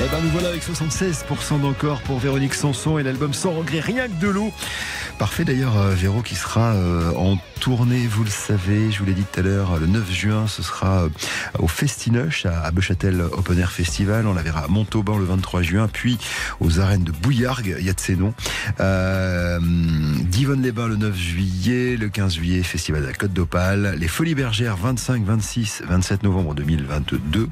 Eh ben nous voilà avec 76% d'encore pour Véronique Sanson et l'album Sans regret, rien que de l'eau. Parfait d'ailleurs, Véro qui sera en tournée, vous le savez, je vous l'ai dit tout à l'heure, le 9 juin, ce sera au Festinoche, à Beuchatel Open Air Festival, on la verra à Montauban le 23 juin, puis aux arènes de Bouillargues, il y a de ces noms, Divonne-les-Bains le 9 juillet, le 15 juillet, Festival de la Côte d'Opale, les Folies Bergères 25, 26, 27 novembre 2022,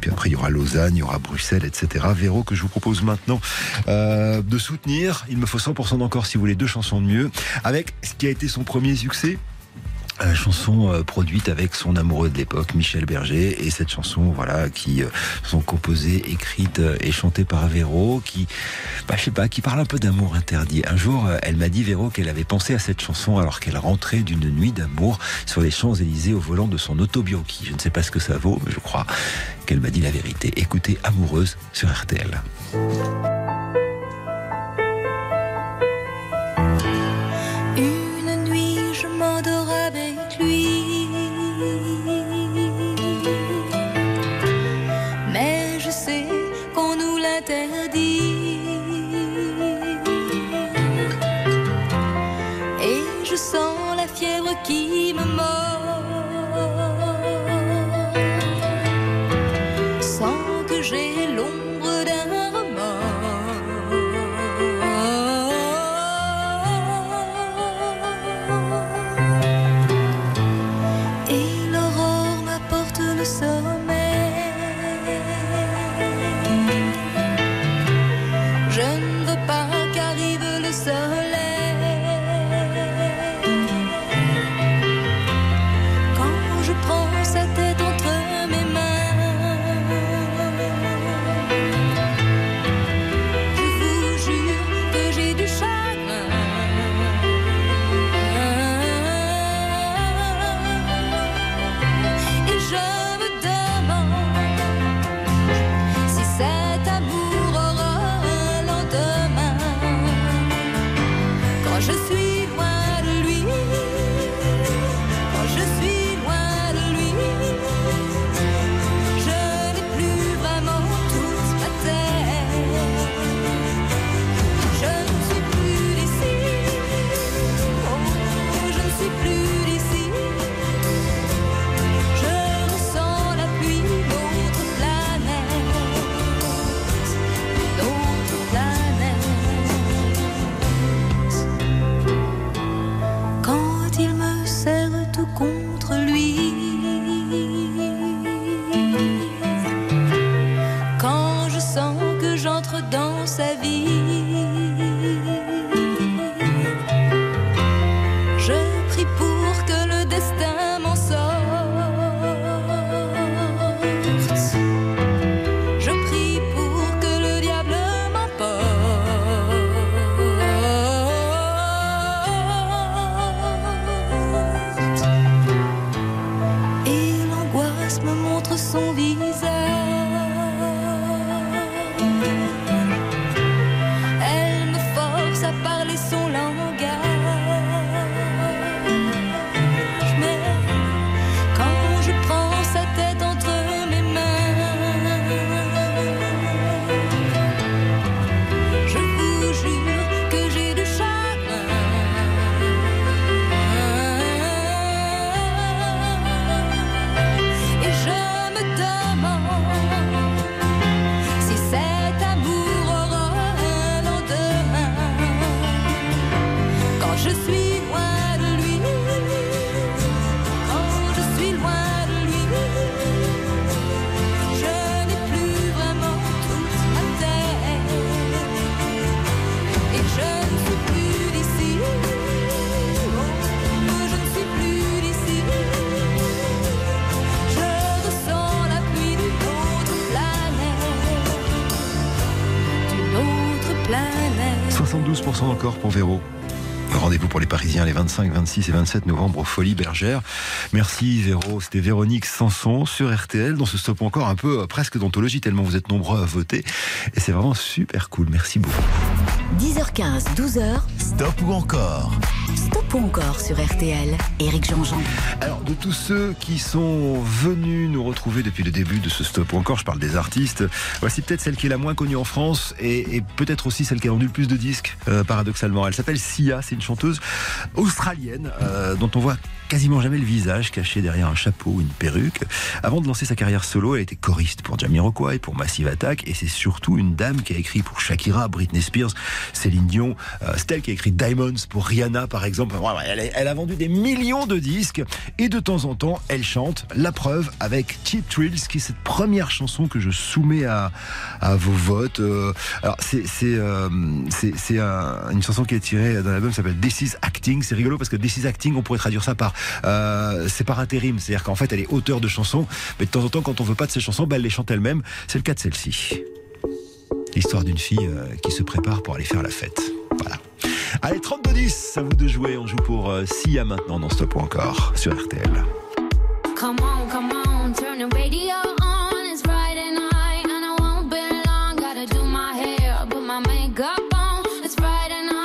puis après il y aura Lausanne, il y aura Bruxelles, etc. Véro, que je vous propose maintenant de soutenir, il me faut 100% d'encore si vous voulez deux chansons de mieux, avec ce qui a été son premier succès. La chanson produite avec son amoureux de l'époque, Michel Berger, et cette chanson, voilà, qui sont composées, écrites et chantées par Véro, qui, bah, je sais pas, qui parle un peu d'amour interdit. Un jour, elle m'a dit, Véro, qu'elle avait pensé à cette chanson alors qu'elle rentrait d'une nuit d'amour sur les Champs-Élysées au volant de son autobioki. Je ne sais pas ce que ça vaut, mais je crois qu'elle m'a dit la vérité. Écoutez, Amoureuse sur RTL. Rendez-vous pour les Parisiens les 25, 26 et 27 novembre aux Folies Bergères. Merci Véro, c'était Véronique Sanson sur RTL dans ce stop encore un peu presque d'anthologie tellement vous êtes nombreux à voter et c'est vraiment super cool, merci beaucoup. 10h15, 12h, stop ou encore. Stop ou encore sur RTL, Éric Jean-Jean. Alors de tous ceux qui sont venus nous retrouver depuis le début de ce stop ou encore, je parle des artistes, voici peut-être celle qui est la moins connue en France et peut-être aussi celle qui a vendu le plus de disques, paradoxalement. Elle s'appelle Sia, c'est une chanteuse australienne dont on voit quasiment jamais le visage caché derrière un chapeau ou une perruque. Avant de lancer sa carrière solo, elle était choriste pour Jamiroquai, pour Massive Attack, et c'est surtout une dame qui a écrit pour Shakira, Britney Spears, Céline Dion, c'est elle qui a écrit Diamonds pour Rihanna par exemple. Elle a vendu des millions de disques et de temps en temps, elle chante. La preuve avec Cheap Thrills, qui est cette première chanson que je soumets à vos votes. Alors c'est une chanson qui est tirée d'un album qui s'appelle This Is Acting. C'est rigolo parce que This Is Acting, on pourrait traduire ça par c'est par intérim, c'est-à-dire qu'en fait elle est auteure de chansons, mais de temps en temps quand on veut pas de ses chansons, elle les chante elle-même. C'est le cas de celle-ci. L'histoire d'une fille qui se prépare pour aller faire la fête. Voilà. Allez, 32-10, à vous de jouer. On joue pour Sia maintenant dans Stop ou encore sur RTL. Come on, come on, turn the radio on, it's Friday night and I won't be long, gotta do my hair, put my makeup on, it's Friday night.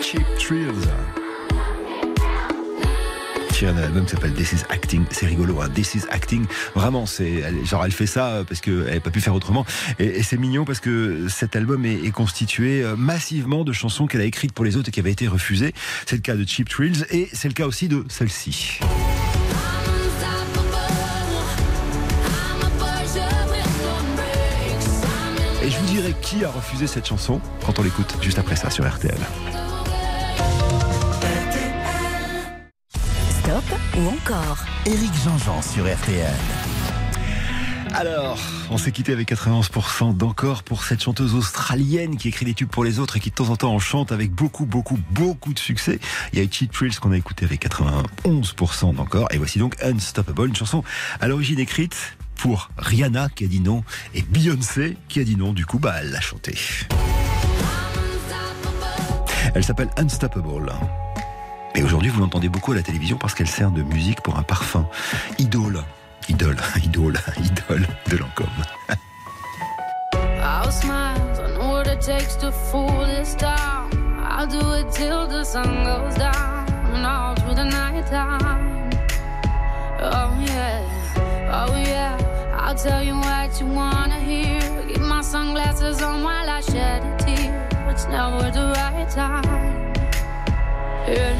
Cheap Thrills. Tiens, un album qui s'appelle This Is Acting. C'est rigolo, hein. This Is Acting. Vraiment, elle fait ça parce qu'elle n'a pas pu faire autrement. Et c'est mignon parce que cet album est constitué massivement de chansons qu'elle a écrites pour les autres et qui avaient été refusées. C'est le cas de Cheap Thrills et c'est le cas aussi de celle-ci. Et je vous dirai qui a refusé cette chanson quand on l'écoute juste après ça sur RTL. Stop ou encore Éric Jean-Jean sur RTL. Alors, on s'est quitté avec 91% d'encore pour cette chanteuse australienne qui écrit des tubes pour les autres et qui de temps en temps en chante avec beaucoup de succès. Il y a Cheap Thrills qu'on a écouté avec 91% d'encore. Et voici donc Unstoppable, une chanson à l'origine écrite pour Rihanna qui a dit non et Beyoncé qui a dit non. Du coup, bah, elle l'a chantée. Elle s'appelle Unstoppable. Et aujourd'hui, vous l'entendez beaucoup à la télévision parce qu'elle sert de musique pour un parfum. Idole de Lancôme. I'll smile, I know what it takes to fool this town. I'll do it till the sun goes down and all through the night time. Oh yeah, I'll tell you what you wanna hear. Keep my sunglasses on while I shed a tear. It's never the right time. Yeah.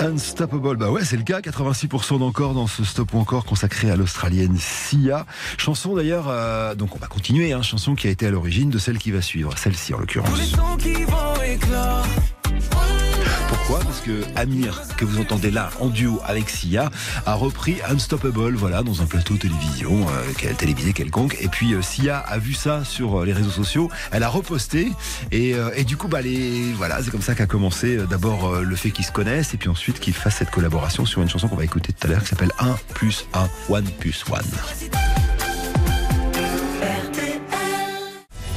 Unstoppable, bah ouais, c'est le cas. 86% d'encore dans ce Stop ou encore consacré à l'Australienne Sia. Chanson d'ailleurs, donc on va continuer, hein, chanson qui a été à l'origine de celle qui va suivre, celle-ci en l'occurrence. Pourquoi ? Parce que Amir, que vous entendez là en duo avec Sia, a repris Unstoppable, voilà, dans un plateau télévision, télévisé quelconque. Et puis Sia a vu ça sur les réseaux sociaux, elle a reposté et du coup, bah, voilà, c'est comme ça qu'a commencé d'abord le fait qu'ils se connaissent et puis ensuite qu'ils fassent cette collaboration sur une chanson qu'on va écouter tout à l'heure qui s'appelle 1+1, 1+1. RTL.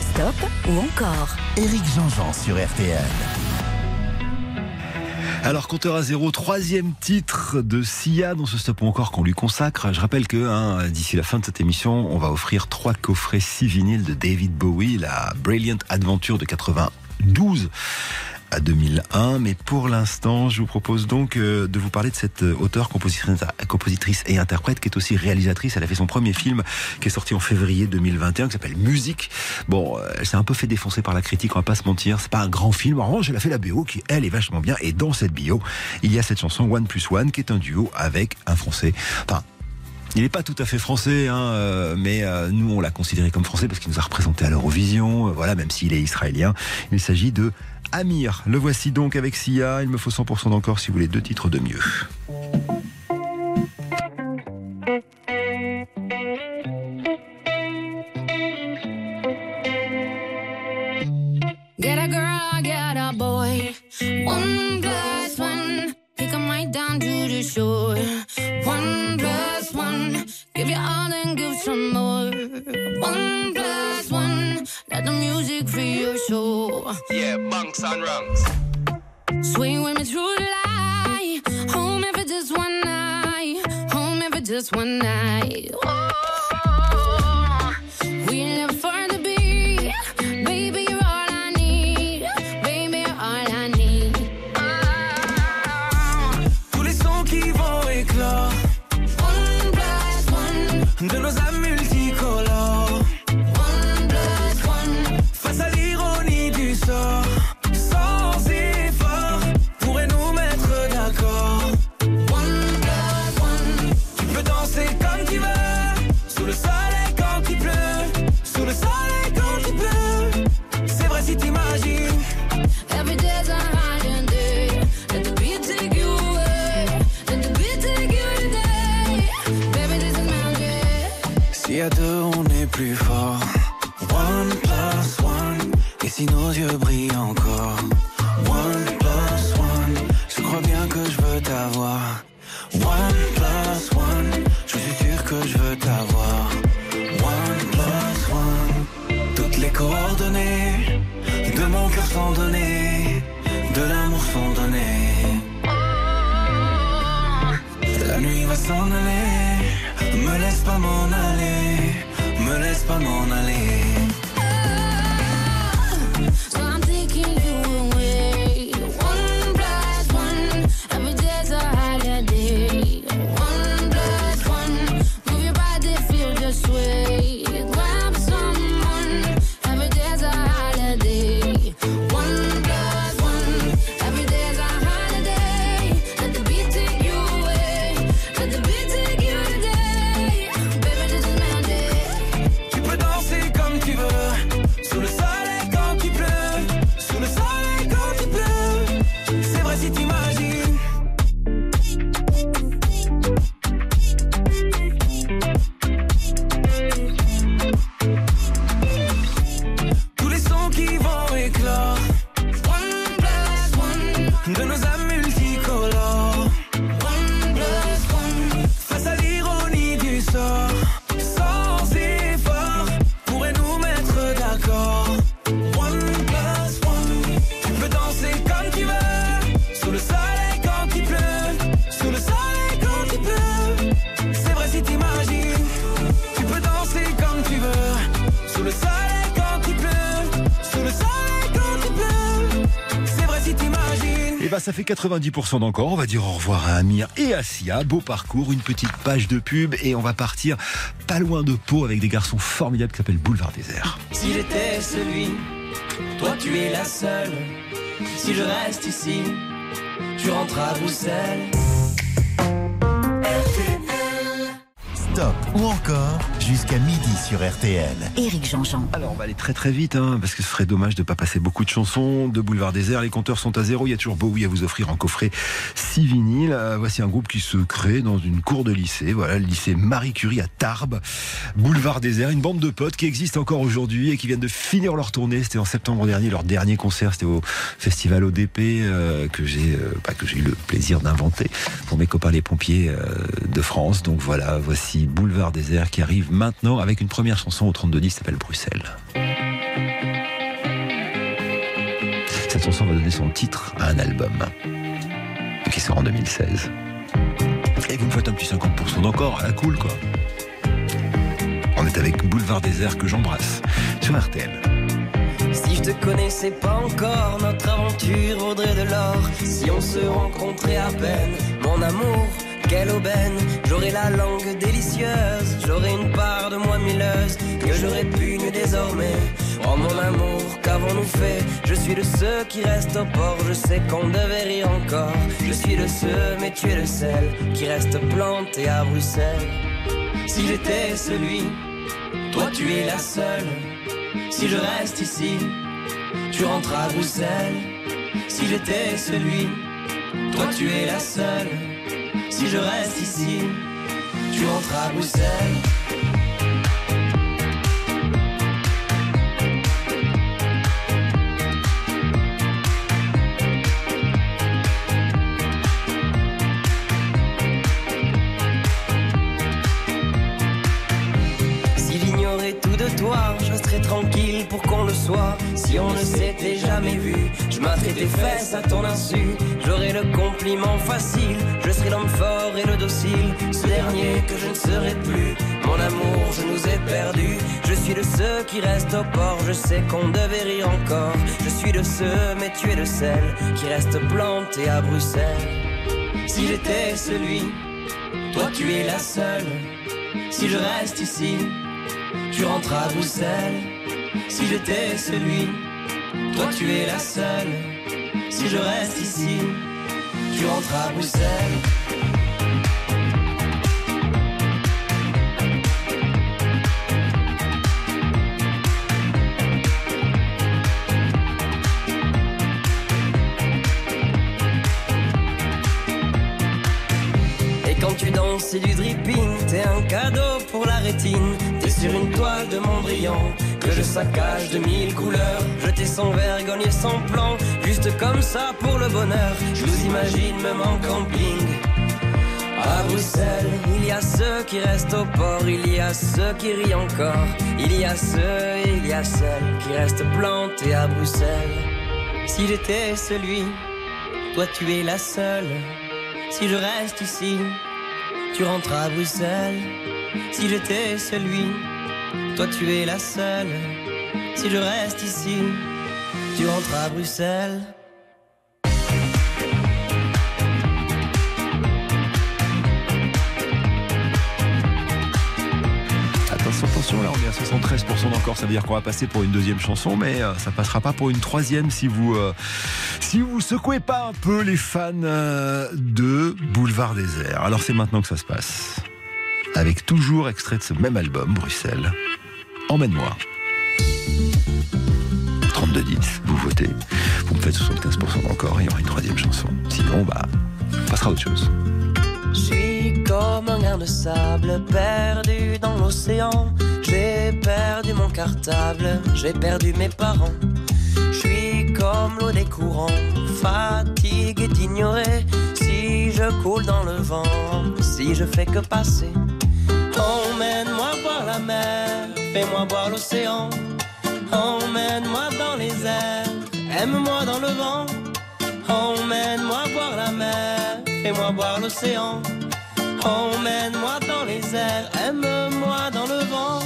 Stop ou encore Éric Jean-Jean sur RTL. Alors, compteur à zéro, troisième titre de Sia dans ce Stop ou encore qu'on lui consacre. Je rappelle que d'ici la fin de cette émission, on va offrir 3 coffrets 6 vinyles de David Bowie, la Brilliant Adventure de 92. à 2001. Mais pour l'instant, je vous propose donc de vous parler de cette auteure, compositrice et interprète qui est aussi réalisatrice. Elle a fait son premier film qui est sorti en février 2021 qui s'appelle Musique. Bon, elle s'est un peu fait défoncer par la critique, on va pas se mentir. C'est pas un grand film. En revanche, elle a fait la BO qui, elle, est vachement bien. Et dans cette BO, il y a cette chanson One Plus One qui est un duo avec un Français. Enfin, il n'est pas tout à fait français, hein, mais nous on l'a considéré comme français parce qu'il nous a représenté à l'Eurovision, voilà, même s'il est israélien. Il s'agit de Amir. Le voici donc avec Sia. Il me faut 100% d'encore si vous voulez deux titres de mieux. Get a girl, get a boy. One glass, one. Take a mic down to the shore. One plus one, give you all and give some more. One plus one, let the music free your soul. Yeah, bunks and rungs. Swing with me through the light. Home ever just one night. Home ever just one night. Oh, we live for the beat. Baby, you're all I need. Baby, you're all I need. Oh. Tous les sons qui vont éclore. One plus one. De nos âmes multicolores. One plus one. Face à l'ironie du sort. Sans effort. Pourrait nous mettre d'accord. One plus one. Tu peux danser comme tu veux. Sous le soleil quand il pleut. Sous le soleil quand il pleut. C'est vrai si t'imagines. Every day's a holiday day. Let the beat take you away. Let the beat take you today. Baby, this is magic. Si à deux on est plus fort. One plus one. Et si nos yeux brillent encore. One plus one. Je crois bien que je veux t'avoir. One plus one. Je suis sûr que je veux t'avoir. One plus one. Toutes les coordonnées de mon cœur sont données. De l'amour sont données. La nuit va s'en aller. Me laisse pas m'en aller. Me laisse pas m'en aller. So I'm taking you away. One plus one. Every day's a holiday. One plus one. Move your body, feel the sway. Grab someone. Every day's a holiday. One plus one. Every day's a holiday. Let the beat take you away. Let the beat take you today. Baby, this is magic. Tu peux danser comme tu veux. Sous le soleil. Bah, ça fait 90% d'encore. On va dire au revoir à Amir et à Sia. Beau parcours, une petite page de pub et on va partir pas loin de Pau avec des garçons formidables qui s'appellent Boulevard des Airs. Si j'étais celui, toi tu es la seule. Si je reste ici, tu rentres à Bruxelles. Stop ou encore jusqu'à midi sur RTL. Éric Jean-Jean. Alors on va aller très très vite hein, parce que ce serait dommage de ne pas passer beaucoup de chansons de Boulevard des Airs. Les compteurs sont à zéro. Il y a toujours Bowie à vous offrir en coffret 6 vinyles. Voici un groupe qui se crée dans une cour de lycée. Voilà, le lycée Marie Curie à Tarbes. Boulevard des Airs, une bande de potes qui existe encore aujourd'hui et qui viennent de finir leur tournée. C'était en septembre dernier, leur dernier concert. C'était au festival ODP que j'ai eu le plaisir d'inventer pour mes copains les pompiers de France. Donc voilà, voici Boulevard des Airs qui arrive maintenant avec une première chanson au 32-10 qui s'appelle Bruxelles. Cette chanson va donner son titre à un album qui sort en 2016. Et vous me faites un petit 50% d'encore, à la cool quoi. On est avec Boulevard des Airs que j'embrasse sur RTL. Si je te connaissais pas encore, notre aventure vaudrait de l'or. Si on se rencontrait à peine, mon amour, quelle aubaine. J'aurais la langue délicieuse, j'aurais une part de moi milleuse que je répugne désormais. Oh mon amour, qu'avons-nous fait? Je suis de ceux qui restent au port, je sais qu'on devait rire encore. Je suis de ceux, mais tu es le seul qui reste planté à Bruxelles. Si j'étais celui, toi tu es la seule. Si je reste ici, tu rentres à Bruxelles. Si j'étais celui, toi tu es la seule. Si je reste ici, tu rentres à Bruxelles. Je serais tranquille pour qu'on le soit. Si on ne s'était jamais vu, je m'attrais tes fesses à ton insu. J'aurais le compliment facile, je serais l'homme fort et le docile, ce dernier que je ne serai plus. Mon amour, je nous ai perdus. Je suis de ceux qui restent au port, je sais qu'on devait rire encore. Je suis de ceux, mais tu es de celle qui reste plantée à Bruxelles. Si j'étais celui, toi tu es la seule. Si je reste ici, tu rentres à Bruxelles. Si j'étais celui, toi tu es la seule. Si je reste ici, tu rentres à Bruxelles. Et quand tu danses, c'est du dripping, t'es un cadeau pour la rétine. Sur une toile de Mondrian que je saccage de mille couleurs, jeté sans vergogne et sans plan, juste comme ça pour le bonheur. Je vous imagine même en camping à Bruxelles. Il y a ceux qui restent au port, il y a ceux qui rient encore, il y a ceux et il y a celles qui restent plantés à Bruxelles. Si j'étais celui, toi tu es la seule. Si je reste ici, tu rentres à Bruxelles. Si j'étais celui, toi tu es la seule. Si je reste ici, tu rentres à Bruxelles. Attention, attention, là on est à 73% d'encore, ça veut dire qu'on va passer pour une deuxième chanson, mais ça passera pas pour une troisième si vous secouez pas un peu les fans de Boulevard des Airs. Alors c'est maintenant que ça se passe. Avec toujours extrait de ce même album, Bruxelles. Emmène-moi. 32-10, vous votez. Vous me faites 75% encore et il y aura une troisième chanson. Sinon, on passera à autre chose. Je suis comme un grain de sable perdu dans l'océan. J'ai perdu mon cartable, j'ai perdu mes parents. Je suis comme l'eau des courants, fatigué d'ignorer. Si je coule dans le vent, si je fais que passer. Emmène-moi voir la mer, fais-moi voir l'océan. Emmène-moi dans les airs, aime-moi dans le vent. Emmène-moi voir la mer, fais-moi voir l'océan. Emmène-moi dans les airs, aime-moi dans le vent.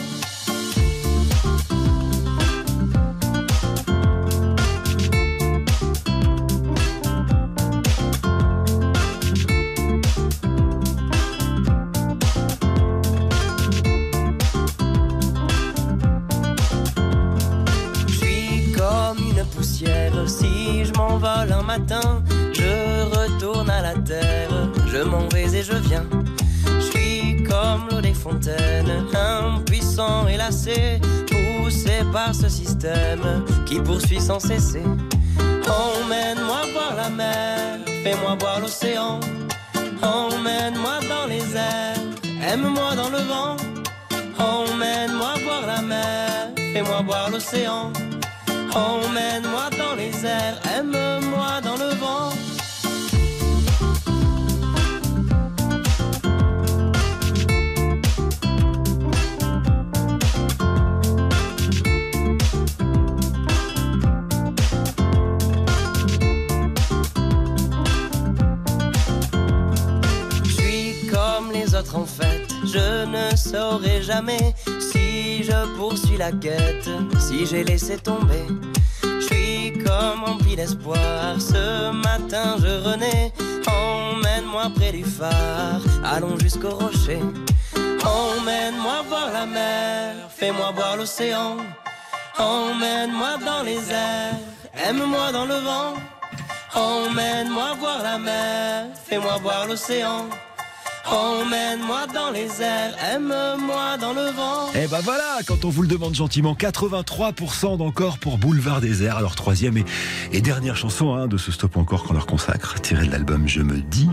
Si je m'envole un matin, je retourne à la terre. Je m'en vais et je viens. Je suis comme l'eau des fontaines, impuissant et lassé, poussé par ce système qui poursuit sans cesser. Emmène-moi voir la mer, fais-moi voir l'océan. Emmène-moi dans les airs, aime-moi dans le vent. Emmène-moi voir la mer, fais-moi voir l'océan. Emmène-moi dans les airs, aime-moi dans le vent. Je suis comme les autres en fait, je ne saurai jamais. Si je poursuis la quête, si j'ai laissé tomber. comme rempli d'espoir. Ce matin je renais, emmène-moi près du phare, allons jusqu'au rocher. Emmène-moi voir la mer, fais-moi voir l'océan. Emmène-moi dans les airs, aime-moi dans le vent. Emmène-moi voir la mer, fais-moi voir l'océan. Emmène-moi dans les airs, aime-moi dans le vent. Et ben voilà, quand on vous le demande gentiment, 83% d'encore pour Boulevard des Airs. Alors troisième et dernière chanson hein, de ce stop encore qu'on leur consacre, tirée de l'album Je me dis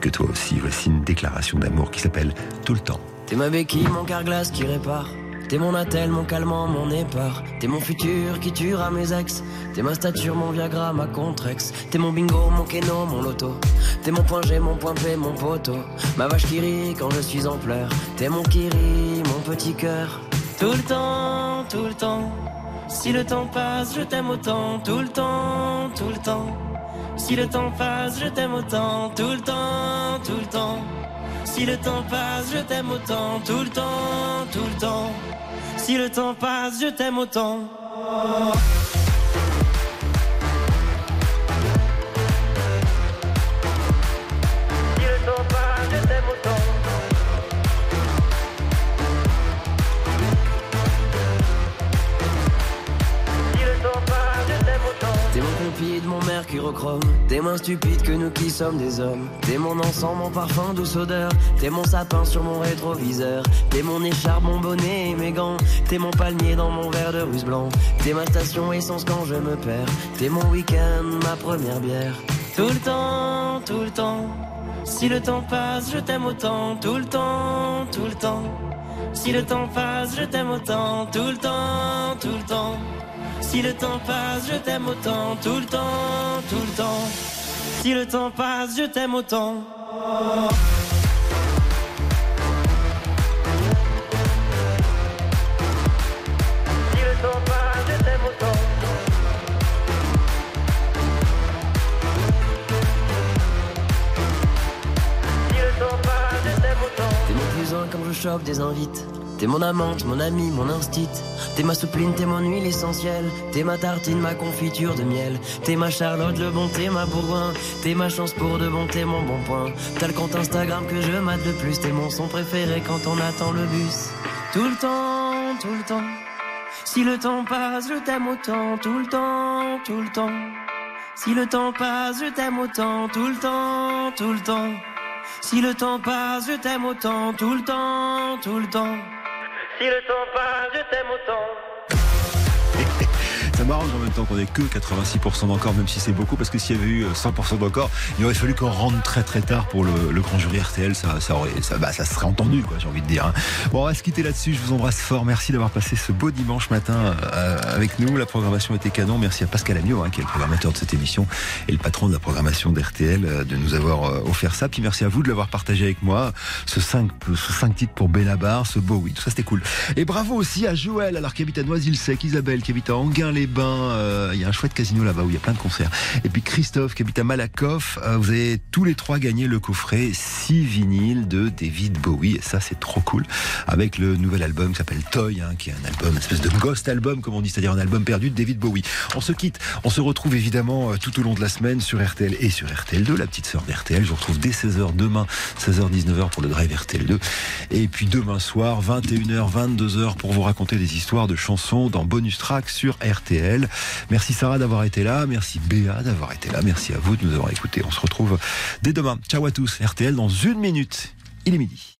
que toi aussi. Voici une déclaration d'amour qui s'appelle Tout le temps. T'es ma béquille, mon carglass qui répare. T'es mon attel, mon calmant, mon épar. T'es mon futur qui tuera mes ex. T'es ma stature, mon Viagra, ma contrex. T'es mon bingo, mon kéno, mon loto. T'es mon point G, mon point P, mon poteau. Ma vache qui rit quand je suis en pleurs. T'es mon kiri, mon petit cœur. Tout le temps, tout le temps. Si le temps passe, je t'aime autant. Tout le temps, tout le temps. Si le temps passe, je t'aime autant. Tout le temps, tout le temps. Si le temps passe, je t'aime autant. Tout le temps, tout le temps. Si le temps passe, je t'aime autant. Oh. Si le temps passe, je t'aime autant. Si le temps passe, je t'aime autant. T'es mon compide, mon mercurochrome. T'es moins stupide que nous qui sommes des hommes. T'es mon encens, mon parfum, douce odeur. T'es mon sapin sur mon rétroviseur. T'es mon écharpe, mon bonnet et mes gants. T'es mon palmier dans mon verre de russe blanc. T'es ma station essence quand je me perds. T'es mon week-end, ma première bière. Tout le temps, tout le temps. Si le temps passe, je t'aime autant. Tout le temps, tout le temps. Si le temps passe, je t'aime autant. Tout le temps, tout le temps. Si le temps passe, je t'aime autant. Tout le temps, tout le temps. Si le temps passe, je t'aime autant. Oh. Si le temps passe, je t'aime autant. Si le temps passe, je t'aime autant. T'es mon cousin quand je chope des invites. T'es mon amante, mon ami, mon instit. T'es ma soupline, t'es mon huile essentielle. T'es ma tartine, ma confiture de miel. T'es ma Charlotte, le bon thé, ma bourgoin. T'es ma chance pour de bon thé, mon bon point. T'as le compte Instagram que je mate le plus. T'es mon son préféré quand on attend le bus. Tout le temps, tout le temps. Si le temps passe, je t'aime autant. Tout le temps, tout le temps. Si le temps passe, je t'aime autant. Tout le temps, tout le temps. Si le temps passe, je t'aime autant. Tout le temps, tout le temps. Si le temps passe, je t'aime autant. Ça m'arrange en même temps qu'on n'ait que 86% d'encore, même si c'est beaucoup, parce que s'il y avait eu 100% d'encore, il aurait fallu qu'on rentre très très tard pour le grand jury RTL. Ça serait entendu, quoi, j'ai envie de dire. Hein. Bon, on va se quitter là-dessus. Je vous embrasse fort. Merci d'avoir passé ce beau dimanche matin avec nous. La programmation était canon. Merci à Pascal Amiot, hein, qui est le programmateur de cette émission et le patron de la programmation d'RTL, de nous avoir offert ça. Puis merci à vous de l'avoir partagé avec moi. Ce 5 titres pour Benabar, ce Bowie, tout ça c'était cool. Et bravo aussi à Joël, alors qui habite à Noisy-le-Sec, Isabelle qui habite à Enghien-les-Bains. Il y a un chouette casino là-bas où il y a plein de concerts. Et puis Christophe qui habite à Malakoff. Vous avez tous les trois gagné le coffret 6 vinyles de David Bowie. Et ça, c'est trop cool. Avec le nouvel album qui s'appelle Toy, hein, qui est un album, une espèce de ghost album, comme on dit, c'est-à-dire un album perdu de David Bowie. On se quitte. On se retrouve évidemment tout au long de la semaine sur RTL et sur RTL2, la petite sœur d'RTL. Je vous retrouve dès 16h demain, 16h-19h pour le Drive RTL2. Et puis demain soir, 21h, 22h pour vous raconter des histoires de chansons dans Bonus Track sur RTL. Merci Sarah d'avoir été là, merci Béa d'avoir été là, merci à vous de nous avoir écoutés. On se retrouve dès demain. Ciao à tous, RTL dans une minute, il est midi.